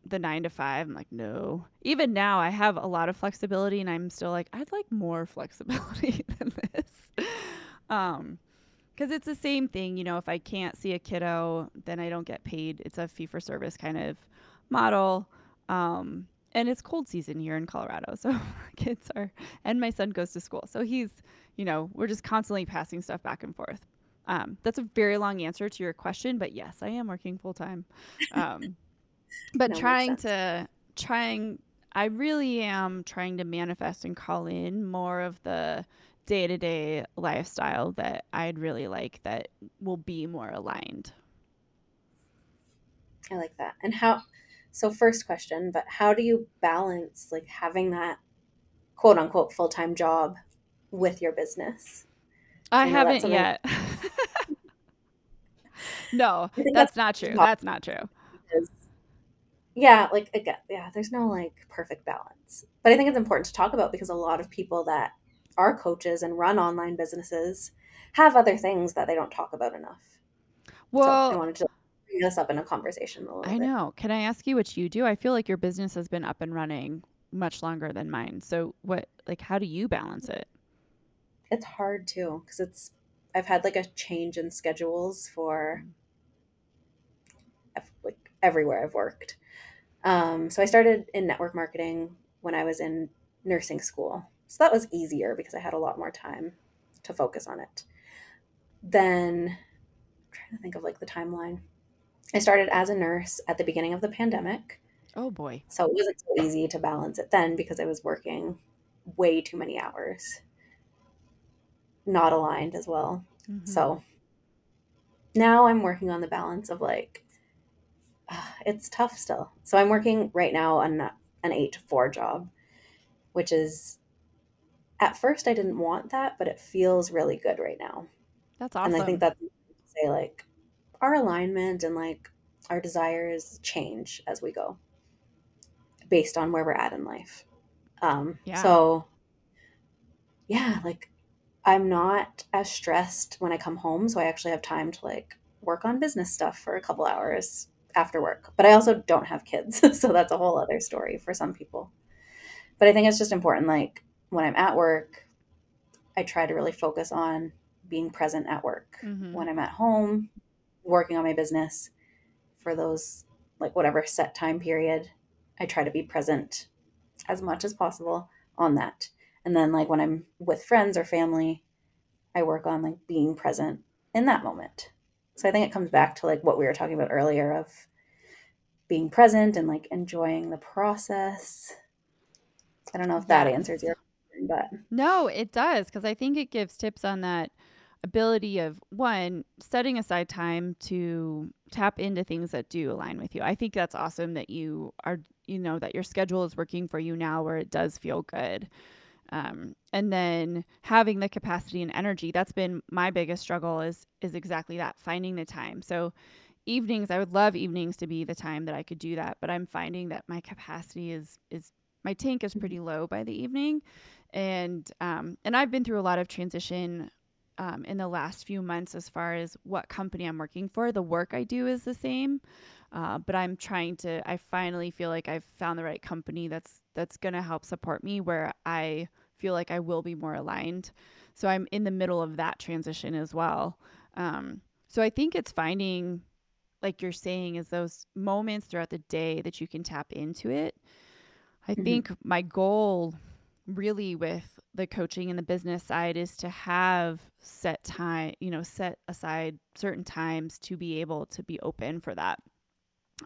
the 9-to-5. I'm like, no. Even now I have a lot of flexibility and I'm still like, I'd like more flexibility than this. Because it's the same thing, you know, if I can't see a kiddo, then I don't get paid. It's a fee for service kind of model. And it's cold season here in Colorado. So kids are, and my son goes to school. So he's, you know, we're just constantly passing stuff back and forth. That's a very long answer to your question, but yes, I am working full time. But I really am trying to manifest and call in more of the day-to-day lifestyle that I'd really like that will be more aligned. I like that. And so first question, but how do you balance like having that quote unquote full-time job with your business? I haven't yet. No, that's not true. That's not true. Yeah, like again, yeah, there's no like perfect balance. But I think it's important to talk about because a lot of people that are coaches and run online businesses have other things that they don't talk about enough. Well, so I wanted to bring this up in a conversation a little bit. I know. Can I ask you what you do? I feel like your business has been up and running much longer than mine. So what, like, how do you balance it? It's hard too. Cause I've had like a change in schedules for like everywhere I've worked. So I started in network marketing when I was in nursing school. So that was easier because I had a lot more time to focus on it. Then I'm trying to think of like the timeline. I started as a nurse at the beginning of the pandemic. Oh boy. So it wasn't so easy to balance it then because I was working way too many hours. Not aligned as well. Mm-hmm. So now I'm working on the balance of like, it's tough still. So I'm working right now on an 8-to-4 job, which is, at first I didn't want that, but it feels really good right now. That's awesome. And I think that's say like our alignment and like our desires change as we go based on where we're at in life. So yeah, like I'm not as stressed when I come home. So I actually have time to like work on business stuff for a couple hours after work, but I also don't have kids. So that's a whole other story for some people, but I think it's just important. Like when I'm at work, I try to really focus on being present at work. Mm-hmm. When I'm at home, working on my business for those, like whatever set time period, I try to be present as much as possible on that. And then like when I'm with friends or family, I work on like being present in that moment. So I think it comes back to like what we were talking about earlier of being present and like enjoying the process. I don't know if that answers your question, but. No, it does. Cause I think it gives tips on that ability of one, setting aside time to tap into things that do align with you. I think that's awesome that you are, you know, that your schedule is working for you now where it does feel good. And then having the capacity and energy, that's been my biggest struggle is exactly that, finding the time. So evenings, I would love evenings to be the time that I could do that, but I'm finding that my capacity is my tank is pretty low by the evening. And I've been through a lot of transition, in the last few months, as far as what company I'm working for. The work I do is the same. But I'm trying to, I finally feel like I've found the right company that's going to help support me where I feel like I will be more aligned. So I'm in the middle of that transition as well. So I think it's finding, like you're saying, is those moments throughout the day that you can tap into it. I think my goal really with the coaching and the business side is to have set time, you know, set aside certain times to be able to be open for that.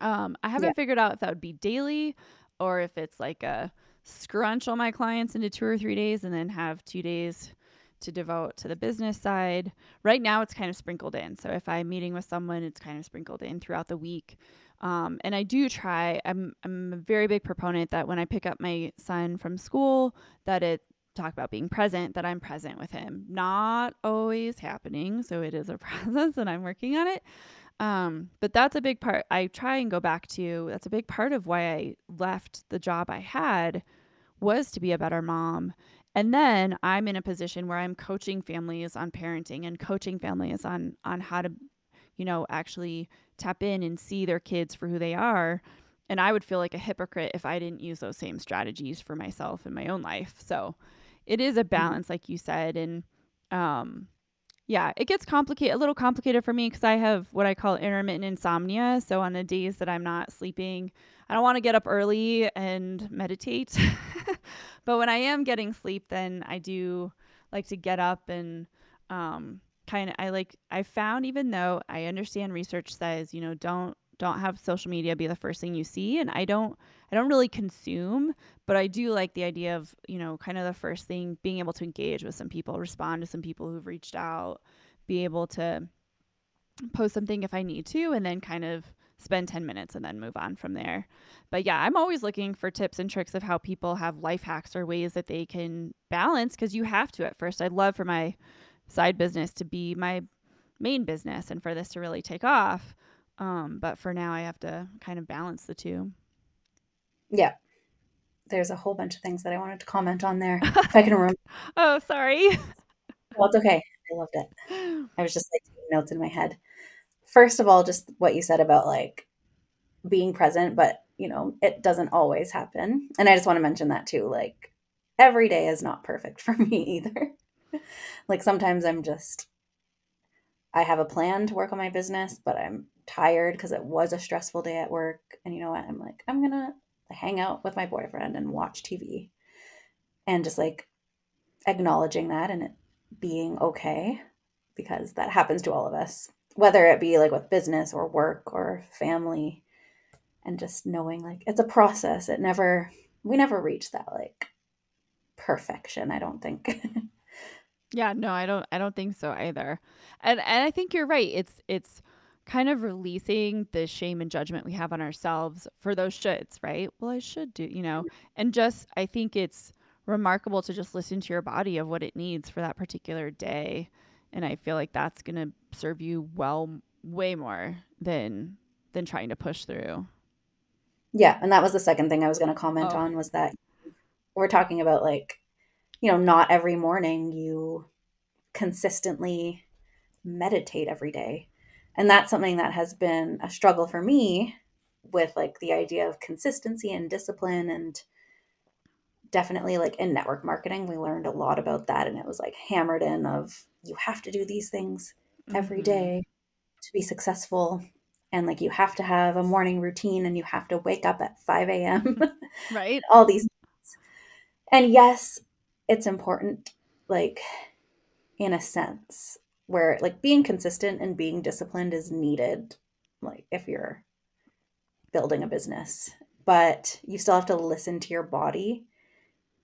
I haven't figured out if that would be daily or if it's like a scrunch all my clients into 2 or 3 days and then have 2 days to devote to the business side. Right now it's kind of sprinkled in. So if I'm meeting with someone, it's kind of sprinkled in throughout the week. And I do try, I'm a very big proponent that when I pick up my son from school, that it talk about being present, that I'm present with him, not always happening. So it is a process and I'm working on it. But that's a big part I try and go back to. That's a big part of why I left the job I had was to be a better mom. And then I'm in a position where I'm coaching families on parenting and coaching families on how to, you know, actually tap in and see their kids for who they are And I would feel like a hypocrite if I didn't use those same strategies for myself in my own life. So it is a balance, like you said. And yeah, it gets complicated, a little complicated for me because I have what I call intermittent insomnia. So on the days that I'm not sleeping, I don't want to get up early and meditate. But when I am getting sleep, then I do like to get up and I found, even though I understand research says, you know, don't have social media be the first thing you see. And I don't really consume, but I do like the idea of, you know, kind of the first thing, being able to engage with some people, respond to some people who've reached out, be able to post something if I need to, and then kind of spend 10 minutes and then move on from there. But yeah, I'm always looking for tips and tricks of how people have life hacks or ways that they can balance, because you have to at first. I'd love for my side business to be my main business and for this to really take off. But for now I have to kind of balance the two. Yeah. There's a whole bunch of things that I wanted to comment on there. If I can remember. Oh, sorry. Well, it's okay. I loved it. I was just like taking notes in my head. First of all, just what you said about like being present, but you know, it doesn't always happen. And I just want to mention that too. Like every day is not perfect for me either. Like sometimes I have a plan to work on my business, but I'm tired because it was a stressful day at work. And you know what? I'm like, I'm going to hang out with my boyfriend and watch TV, and just like acknowledging that and it being okay, because that happens to all of us, whether it be like with business or work or family, and just knowing like it's a process. We never reach that like perfection, I don't think. Yeah, no, I don't think so either. And I think you're right. It's kind of releasing the shame and judgment we have on ourselves for those shoulds, right? Well, I should do, you know, and just, I think it's remarkable to just listen to your body of what it needs for that particular day. And I feel like that's going to serve you well, way more than trying to push through. Yeah. And that was the second thing I was going to comment on, was that we're talking about like, you know, not every morning you consistently meditate every day. And that's something that has been a struggle for me with like the idea of consistency and discipline. And definitely like in network marketing, we learned a lot about that. And it was like hammered in of you have to do these things every day to be successful. And like you have to have a morning routine and you have to wake up at 5 a.m. Right. All these things. And yes, it's important, like in a sense, where like being consistent and being disciplined is needed, like if you're building a business, but you still have to listen to your body,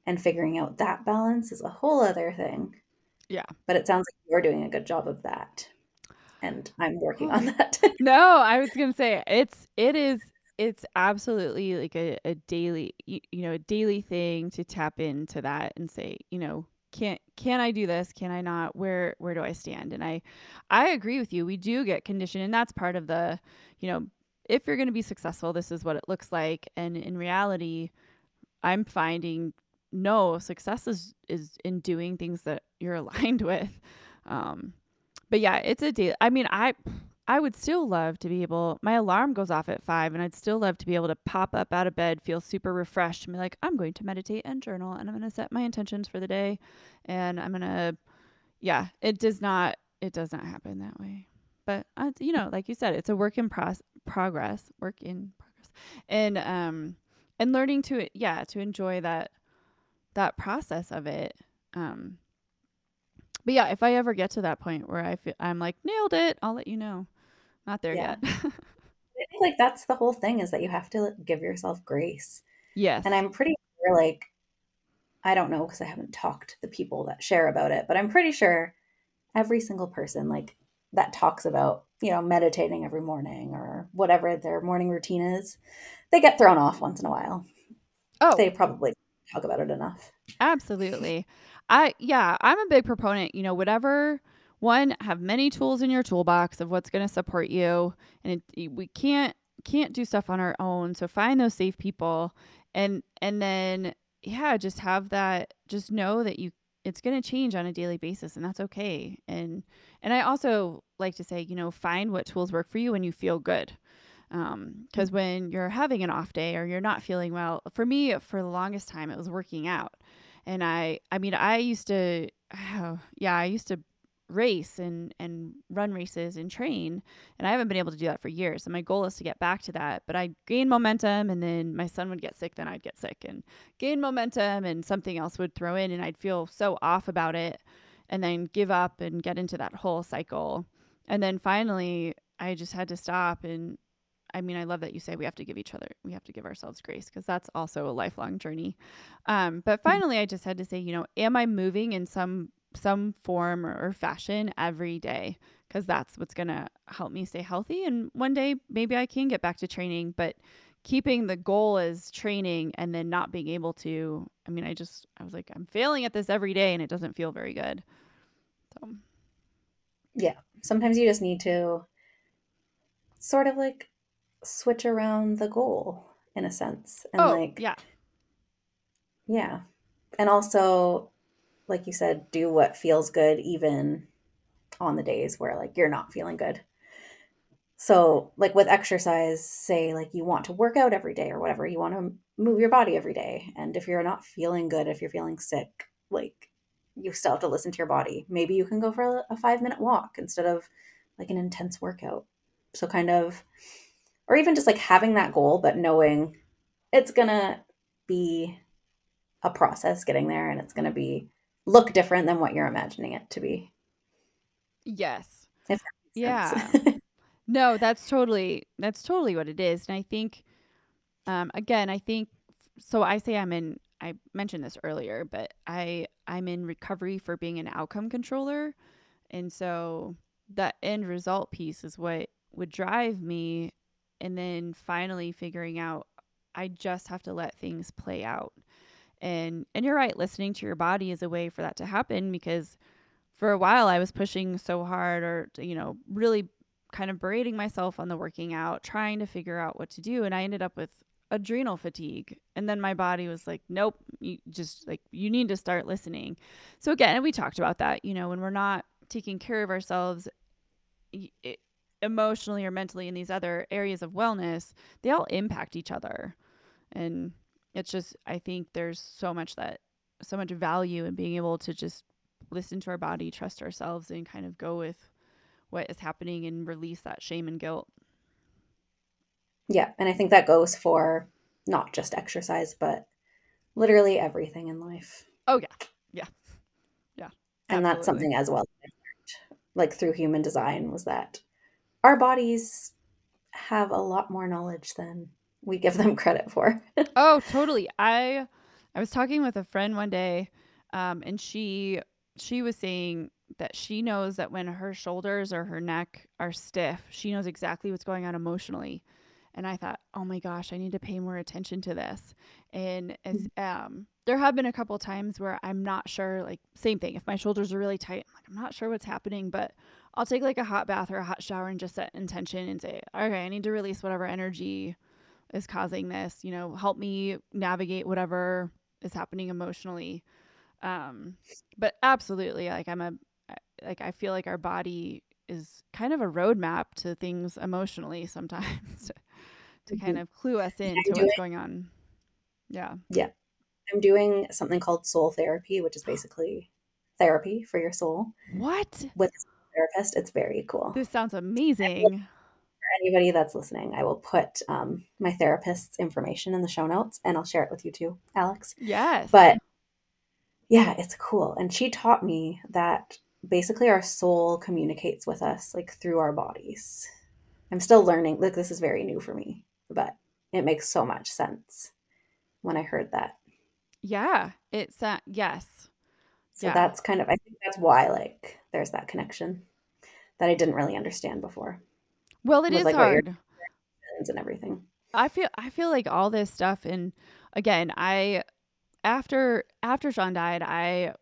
and figuring out that balance is a whole other thing. Yeah. But it sounds like you're doing a good job of that, and I'm working on that. No, I was going to say it's absolutely like a daily, a daily thing to tap into that and say, you know, can I do this? Can I not? Where do I stand? And I agree with you. We do get conditioned, and that's part of the, you know, if you're going to be successful, this is what it looks like. And in reality, I'm finding no success is in doing things that you're aligned with. But yeah, it's a daily. I mean, I would still love to be able, my alarm goes off at 5, and I'd still love to be able to pop up out of bed, feel super refreshed, and be like, I'm going to meditate and journal, and I'm going to set my intentions for the day. And I'm going to, yeah, it does not happen that way. But, you know, like you said, it's a work in progress, and learning to enjoy that process of it. But yeah, if I ever get to that point where I feel I'm like, nailed it, I'll let you know. Not there yet. I think like that's the whole thing, is that you have to like, give yourself grace. Yes. And I'm pretty sure, like, I don't know, because I haven't talked to the people that share about it, but I'm pretty sure every single person like that talks about, you know, meditating every morning or whatever their morning routine is, they get thrown off once in a while. Oh, they probably talk about it enough. Absolutely. I'm a big proponent, you know, whatever. One, have many tools in your toolbox of what's going to support you. And we can't do stuff on our own. So find those safe people, and then, yeah, just have that, just know that it's going to change on a daily basis, and that's okay. And I also like to say, you know, find what tools work for you when you feel good. Because when you're having an off day or you're not feeling well, for me, for the longest time, it was working out. And I used to race and run races and train, and I haven't been able to do that for years. And my goal is to get back to that, but I gained momentum, and then my son would get sick, then I'd get sick and gain momentum, and something else would throw in, and I'd feel so off about it and then give up and get into that whole cycle. And then finally I just had to stop. And I mean, I love that you say we have to give ourselves grace, because that's also a lifelong journey. But finally I just had to say, am I moving in some form or fashion every day? Because that's what's going to help me stay healthy. And one day maybe I can get back to training, but keeping the goal as training and then not being able to, I was like, I'm failing at this every day and it doesn't feel very good. So yeah, sometimes you just need to sort of like switch around the goal in a sense. And yeah. And also, like you said, do what feels good, even on the days where like you're not feeling good. So like with exercise, say like you want to work out every day or whatever, you want to move your body every day. And if you're not feeling good, if you're feeling sick, like you still have to listen to your body. Maybe you can go for a 5-minute walk instead of like an intense workout. So kind of, or even just like having that goal, but knowing it's gonna be a process getting there, and it's gonna be look different than what you're imagining it to be. Yes. Yeah. No, that's totally what it is. And I think, I mentioned this earlier, but I'm in recovery for being an outcome controller. And so that end result piece is what would drive me. And then finally figuring out, I just have to let things play out. And you're right, listening to your body is a way for that to happen, because for a while I was pushing so hard or, really kind of berating myself on the working out, trying to figure out what to do. And I ended up with adrenal fatigue. And then my body was like, nope, you need to start listening. So again, we talked about that, when we're not taking care of ourselves emotionally or mentally in these other areas of wellness, they all impact each other. And it's just, I think there's so much value in being able to just listen to our body, trust ourselves, and kind of go with what is happening and release that shame and guilt. Yeah. And I think that goes for not just exercise, but literally everything in life. Oh yeah. Yeah. Yeah. And absolutely. That's something as well, like through human design, was that our bodies have a lot more knowledge than we give them credit for. Oh, totally. I was talking with a friend one day, and she was saying that she knows that when her shoulders or her neck are stiff, she knows exactly what's going on emotionally. And I thought, oh my gosh, I need to pay more attention to this. And as, there have been a couple of times where I'm not sure, like same thing. If my shoulders are really tight, I'm like, I'm not sure what's happening, but I'll take like a hot bath or a hot shower and just set intention and say, okay, I need to release whatever energy is causing this, help me navigate whatever is happening emotionally. But absolutely, like I feel like our body is kind of a roadmap to things emotionally sometimes to kind of clue us in to what's going on. Yeah. Yeah. I'm doing something called soul therapy, which is basically therapy for your soul. What? With a therapist. It's very cool. This sounds amazing. Anybody that's listening, I will put my therapist's information in the show notes, and I'll share it with you too, Alex. Yes. But yeah, it's cool. And she taught me that basically our soul communicates with us like through our bodies. I'm still learning. Like, this is very new for me, but it makes so much sense when I heard that. Yeah. It's yes. So yeah. That's kind of, I think that's why like there's that connection that I didn't really understand before. Well, it is like hard and everything. I feel like all this stuff. And again, after Sean died, I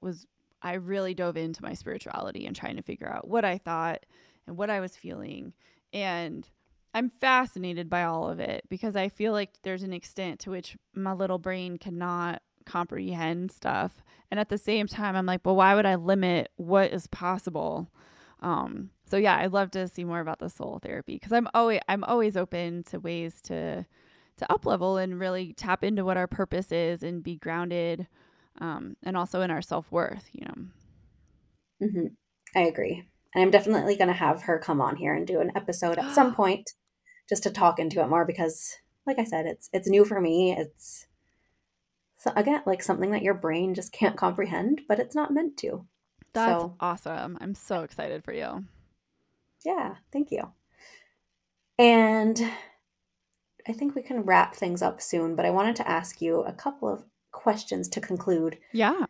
really dove into my spirituality and trying to figure out what I thought and what I was feeling. And I'm fascinated by all of it, because I feel like there's an extent to which my little brain cannot comprehend stuff. And at the same time, I'm like, well, why would I limit what is possible? So yeah, I'd love to see more about the soul therapy, because I'm always open to ways to up level and really tap into what our purpose is and be grounded, and also in our self-worth, you know. Mm-hmm. I agree. And I'm definitely going to have her come on here and do an episode at some point just to talk into it more, because like I said, it's new for me. It's, so again, like something that your brain just can't comprehend, but it's not meant to. That's awesome. I'm so excited for you. Yeah. Thank you. And I think we can wrap things up soon, but I wanted to ask you a couple of questions to conclude. Yeah.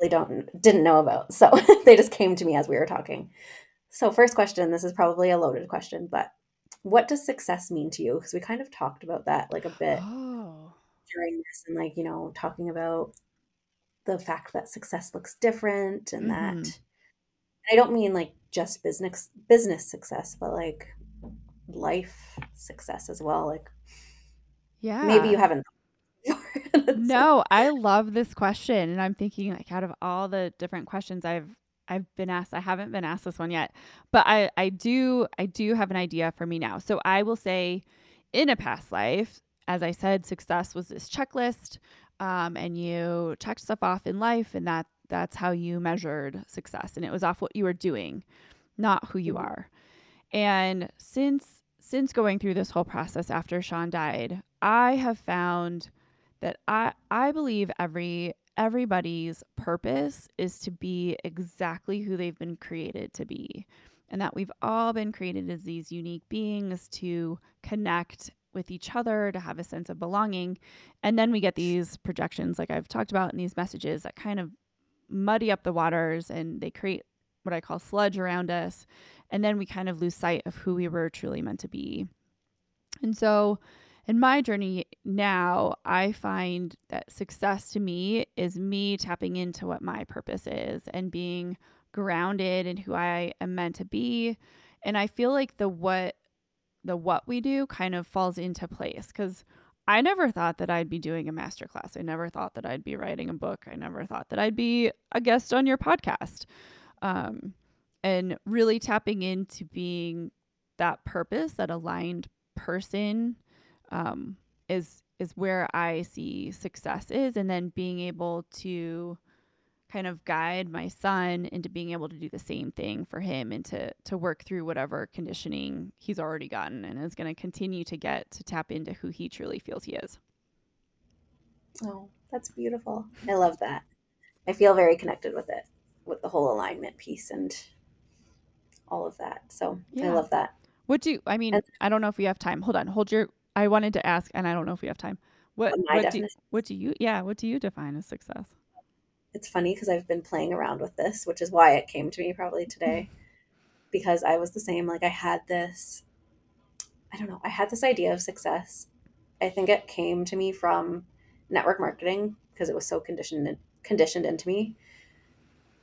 They didn't know about. So they just came to me as we were talking. So first question, this is probably a loaded question, but what does success mean to you? Because we kind of talked about that like a bit during this, and like, you know, talking about the fact that success looks different and mm-hmm. that I don't mean like just business success, but like life success as well. Like, yeah, maybe you haven't. No, I love this question. And I'm thinking, like, out of all the different questions I've been asked, I haven't been asked this one yet, but I do have an idea for me now. So I will say, in a past life, as I said, success was this checklist, and you checked stuff off in life, and that's how you measured success. And it was off what you were doing, not who you are. And since going through this whole process after Sean died, I have found that I believe everybody's purpose is to be exactly who they've been created to be, and that we've all been created as these unique beings to connect with each other, to have a sense of belonging. And then we get these projections, like I've talked about, in these messages that kind of muddy up the waters, and they create what I call sludge around us. And then we kind of lose sight of who we were truly meant to be. And so in my journey now, I find that success to me is me tapping into what my purpose is and being grounded in who I am meant to be. And I feel like the what we do kind of falls into place, because I never thought that I'd be doing a masterclass. I never thought that I'd be writing a book. I never thought that I'd be a guest on your podcast. And really tapping into being that purpose, that aligned person, is where I see success is. And then being able to kind of guide my son into being able to do the same thing for him, and to work through whatever conditioning he's already gotten and is going to continue to get, to tap into who he truly feels he is. Oh, that's beautiful. I love that. I feel very connected with it, with the whole alignment piece and all of that. So yeah. I love that. I don't know if we have time. Hold on. I wanted to ask, and I don't know if we have time. What do you define as success? It's funny, because I've been playing around with this, which is why it came to me probably today, because I was the same. Like, I had this idea of success. I think it came to me from network marketing, because it was so conditioned into me.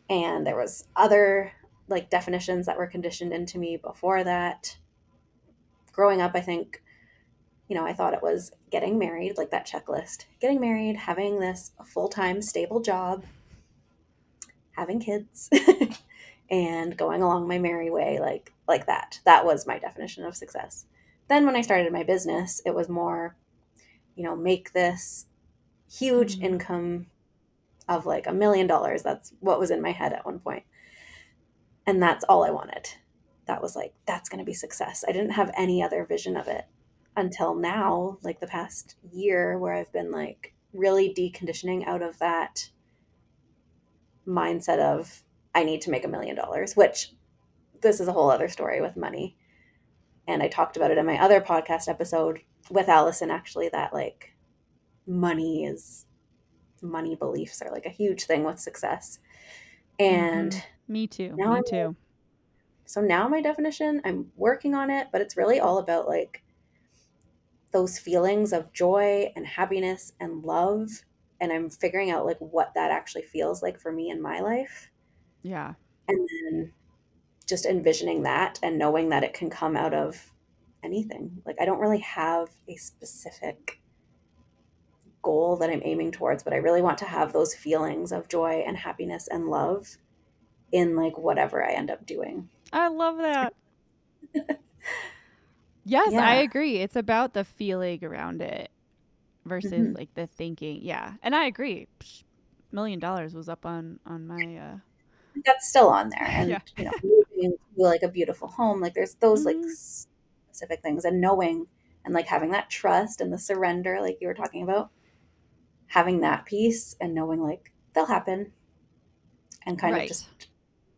And there was other like definitions that were conditioned into me before that. Growing up, I think, you know, I thought it was getting married, like that checklist, getting married, having this full-time stable job, having kids, and going along my merry way, like that. That was my definition of success. Then when I started my business, it was more, you know, make this huge income of like $1 million. That's what was in my head at one point. And that's all I wanted. That was like, that's going to be success. I didn't have any other vision of it until now, like the past year, where I've been like really deconditioning out of that mindset of I need to make $1 million, which this is a whole other story with money. And I talked about it in my other podcast episode with Allison, actually, that like money beliefs are like a huge thing with success. And mm-hmm. Me too. So now my definition, I'm working on it, but it's really all about like those feelings of joy and happiness and love. And I'm figuring out like what that actually feels like for me in my life. Yeah. And then just envisioning that and knowing that it can come out of anything. Like, I don't really have a specific goal that I'm aiming towards, but I really want to have those feelings of joy and happiness and love in like whatever I end up doing. I love that. Yes, yeah. I agree. It's about the feeling around it versus like the thinking. Yeah. And I agree. $1 million was up on my, that's still on there. And you know, moving into like a beautiful home, like there's those like specific things, and knowing and like having that trust and the surrender, like you were talking about, having that peace and knowing like they'll happen, and kind of just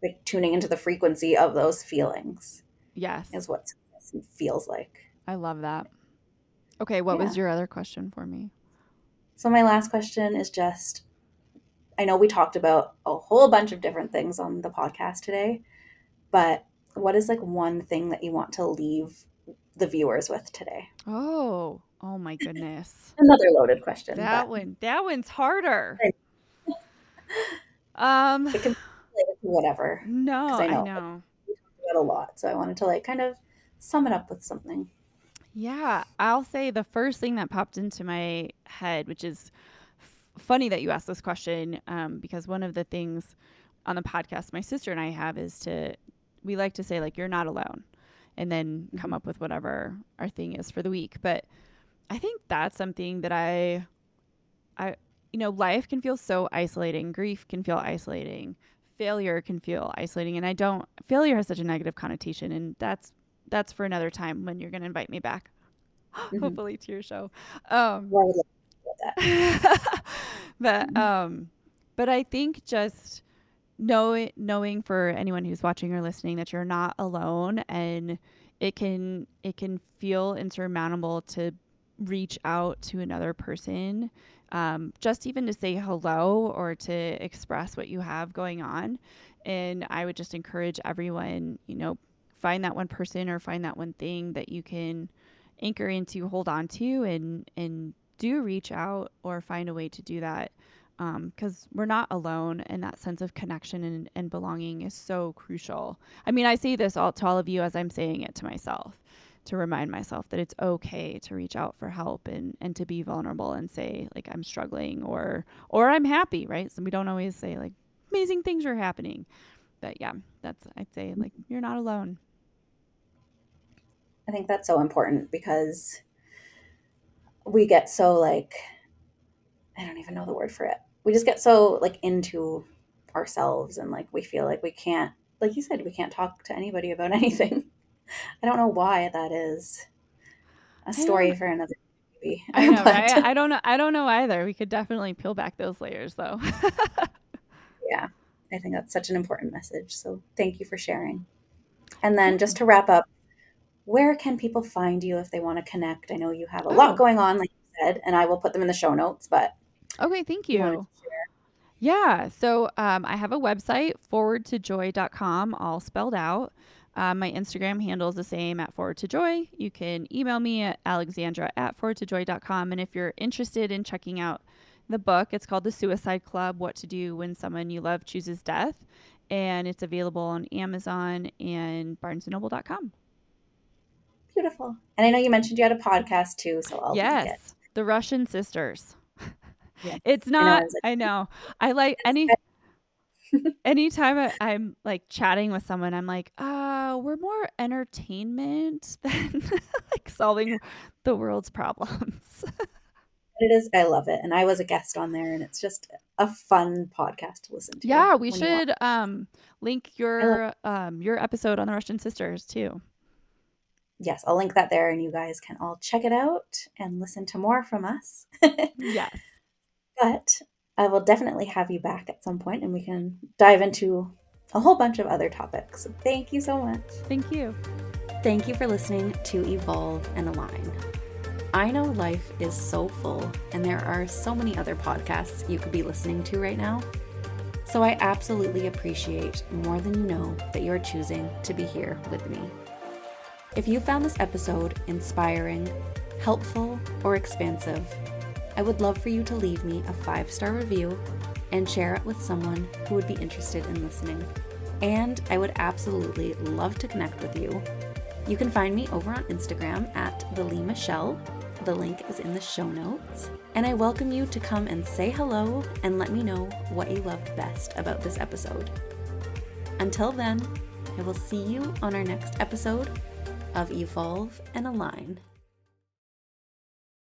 like tuning into the frequency of those feelings. Yes. Is what it feels like. I love that. Okay. What was your other question for me? So my last question is just, I know we talked about a whole bunch of different things on the podcast today, but what is like one thing that you want to leave the viewers with today? Oh my goodness. Another loaded question. That one's harder. It can be whatever. No, I know. We talked about a lot, so I wanted to like kind of sum it up with something. Yeah, I'll say the first thing that popped into my head, which is funny that you asked this question, because one of the things on the podcast my sister and I have is we like to say like, you're not alone, and then come up with whatever our thing is for the week. But I think that's something that I you know, life can feel so isolating. Grief can feel isolating. Failure can feel isolating. And failure has such a negative connotation, and that's for another time when you're going to invite me back, hopefully to your show. But I think just knowing for anyone who's watching or listening that you're not alone, and it can feel insurmountable to reach out to another person, just even to say hello or to express what you have going on. And I would just encourage everyone, you know, find that one person or find that one thing that you can anchor into, hold on to, and do reach out or find a way to do that, because we're not alone, and that sense of connection and belonging is so crucial. I mean, I say this to all of you as I'm saying it to myself, to remind myself that it's okay to reach out for help and to be vulnerable and say like, I'm struggling or I'm happy, right? So we don't always say like amazing things are happening, but yeah, that's, I'd say like, you're not alone. I think that's so important, because we get so like, I don't even know the word for it. We just get so like into ourselves, and like we feel like we can't, like you said, we can't talk to anybody about anything. I don't know why that is. A story for another movie. I know, right? I don't know. I don't know either. We could definitely peel back those layers though. Yeah. I think that's such an important message. So thank you for sharing. And then just to wrap up, where can people find you if they want to connect? I know you have a lot going on, like you said, and I will put them in the show notes, but. Okay. Thank you. Yeah. So I have a website, forwardtojoy.com, all spelled out. My Instagram handle is the same, at forwardtojoy. You can email me at alexandra@forwardtojoy.com. And if you're interested in checking out the book, it's called The Suicide Club, What to Do When Someone You Love Chooses Death. And it's available on Amazon and barnesandnoble.com. Beautiful. And I know you mentioned you had a podcast too, so I'll link it. Yes, The Russian Sisters. Yes. It's not, I know. I like anytime I'm like chatting with someone, I'm like, we're more entertainment than like solving the world's problems. It is. I love it. And I was a guest on there, and it's just a fun podcast to listen to. Yeah, we should link your episode on The Russian Sisters too. Yes, I'll link that there, and you guys can all check it out and listen to more from us. Yes. But I will definitely have you back at some point, and we can dive into a whole bunch of other topics. So thank you so much. Thank you. Thank you for listening to Evolve and Align. I know life is so full, and there are so many other podcasts you could be listening to right now. So I absolutely appreciate more than you know that you're choosing to be here with me. If you found this episode inspiring, helpful, or expansive, I would love for you to leave me a 5-star review and share it with someone who would be interested in listening. And I would absolutely love to connect with you. You can find me over on Instagram at the Leah Michelle. The link is in the show notes. And I welcome you to come and say hello and let me know what you loved best about this episode. Until then, I will see you on our next episode of Evolve and Align.